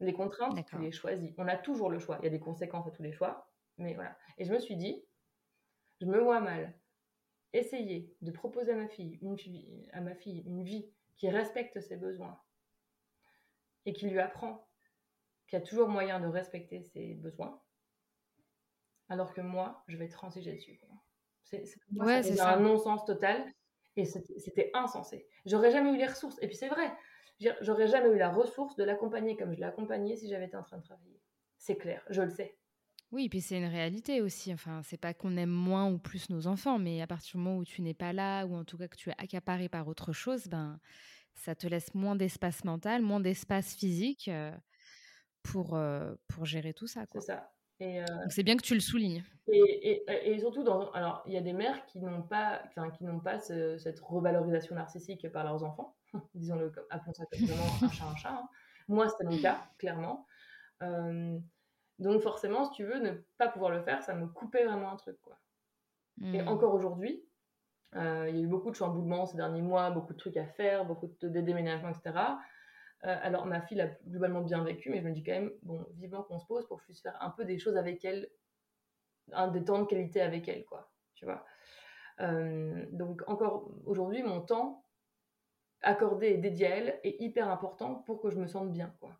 Les contraintes, tu les choisis. On a toujours le choix. Il y a des conséquences à tous les choix, mais voilà. Et je me suis dit, je me vois mal essayer de proposer à ma fille une vie qui respecte ses besoins et qui lui apprend qu'il y a toujours moyen de respecter ses besoins, alors que moi, je vais transiger dessus. C'est un non-sens total et c'était insensé. J'aurais jamais eu les ressources. Et puis c'est vrai, j'aurais jamais eu la ressource de l'accompagner comme je l'ai accompagnée si j'avais été en train de travailler. C'est clair, je le sais. Oui, et puis c'est une réalité aussi. Enfin, c'est pas qu'on aime moins ou plus nos enfants, mais à partir du moment où tu n'es pas là, ou en tout cas que tu es accaparé par autre chose, ben, ça te laisse moins d'espace mental, moins d'espace physique pour gérer tout ça, quoi. C'est ça. Et donc c'est bien que tu le soulignes. Et surtout, alors il y a des mères qui n'ont pas cette revalorisation narcissique par leurs enfants. Disons-le, appelons ça comme un chat. Hein. Moi, c'était mon cas, clairement. Donc forcément, si tu veux, ne pas pouvoir le faire, ça me coupait vraiment un truc, quoi. Et encore aujourd'hui, il y a eu beaucoup de chamboulements ces derniers mois, beaucoup de trucs à faire, beaucoup de déménagements, etc. Alors ma fille l'a globalement bien vécu, mais je me dis quand même, bon, vivement qu'on se pose pour que je puisse faire un peu des choses avec elle, des temps de qualité avec elle, quoi. Tu vois. Donc encore aujourd'hui, mon temps accordé et dédié à elle est hyper important pour que je me sente bien, quoi.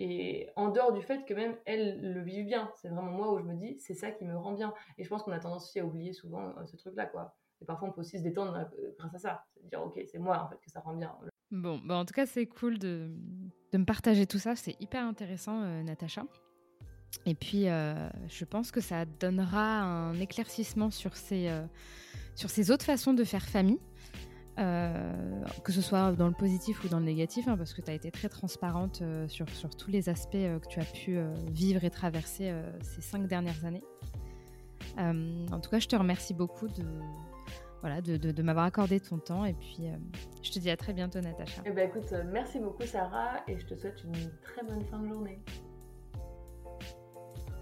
Et en dehors du fait que même elle le vit bien, c'est vraiment moi où je me dis, c'est ça qui me rend bien. Et je pense qu'on a tendance aussi à oublier souvent ce truc-là, quoi. Et parfois, on peut aussi se détendre grâce à ça. C'est-à-dire, ok, c'est moi, en fait, que ça rend bien. Bon, bah en tout cas, c'est cool de me partager tout ça. C'est hyper intéressant, Natacha. Et puis, je pense que ça donnera un éclaircissement sur ces autres façons de faire famille. Que ce soit dans le positif ou dans le négatif, hein, parce que tu as été très transparente sur tous les aspects que tu as pu vivre et traverser ces 5 dernières années. En tout cas, je te remercie beaucoup de m'avoir accordé ton temps et puis je te dis à très bientôt, Natacha. Eh ben, écoute, merci beaucoup, Sarah, et je te souhaite une très bonne fin de journée.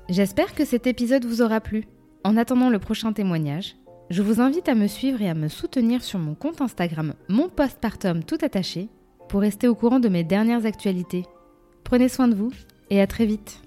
J'espère que cet épisode vous aura plu. En attendant le prochain témoignage, je vous invite à me suivre et à me soutenir sur mon compte Instagram, mon postpartum tout attaché, pour rester au courant de mes dernières actualités. Prenez soin de vous et à très vite.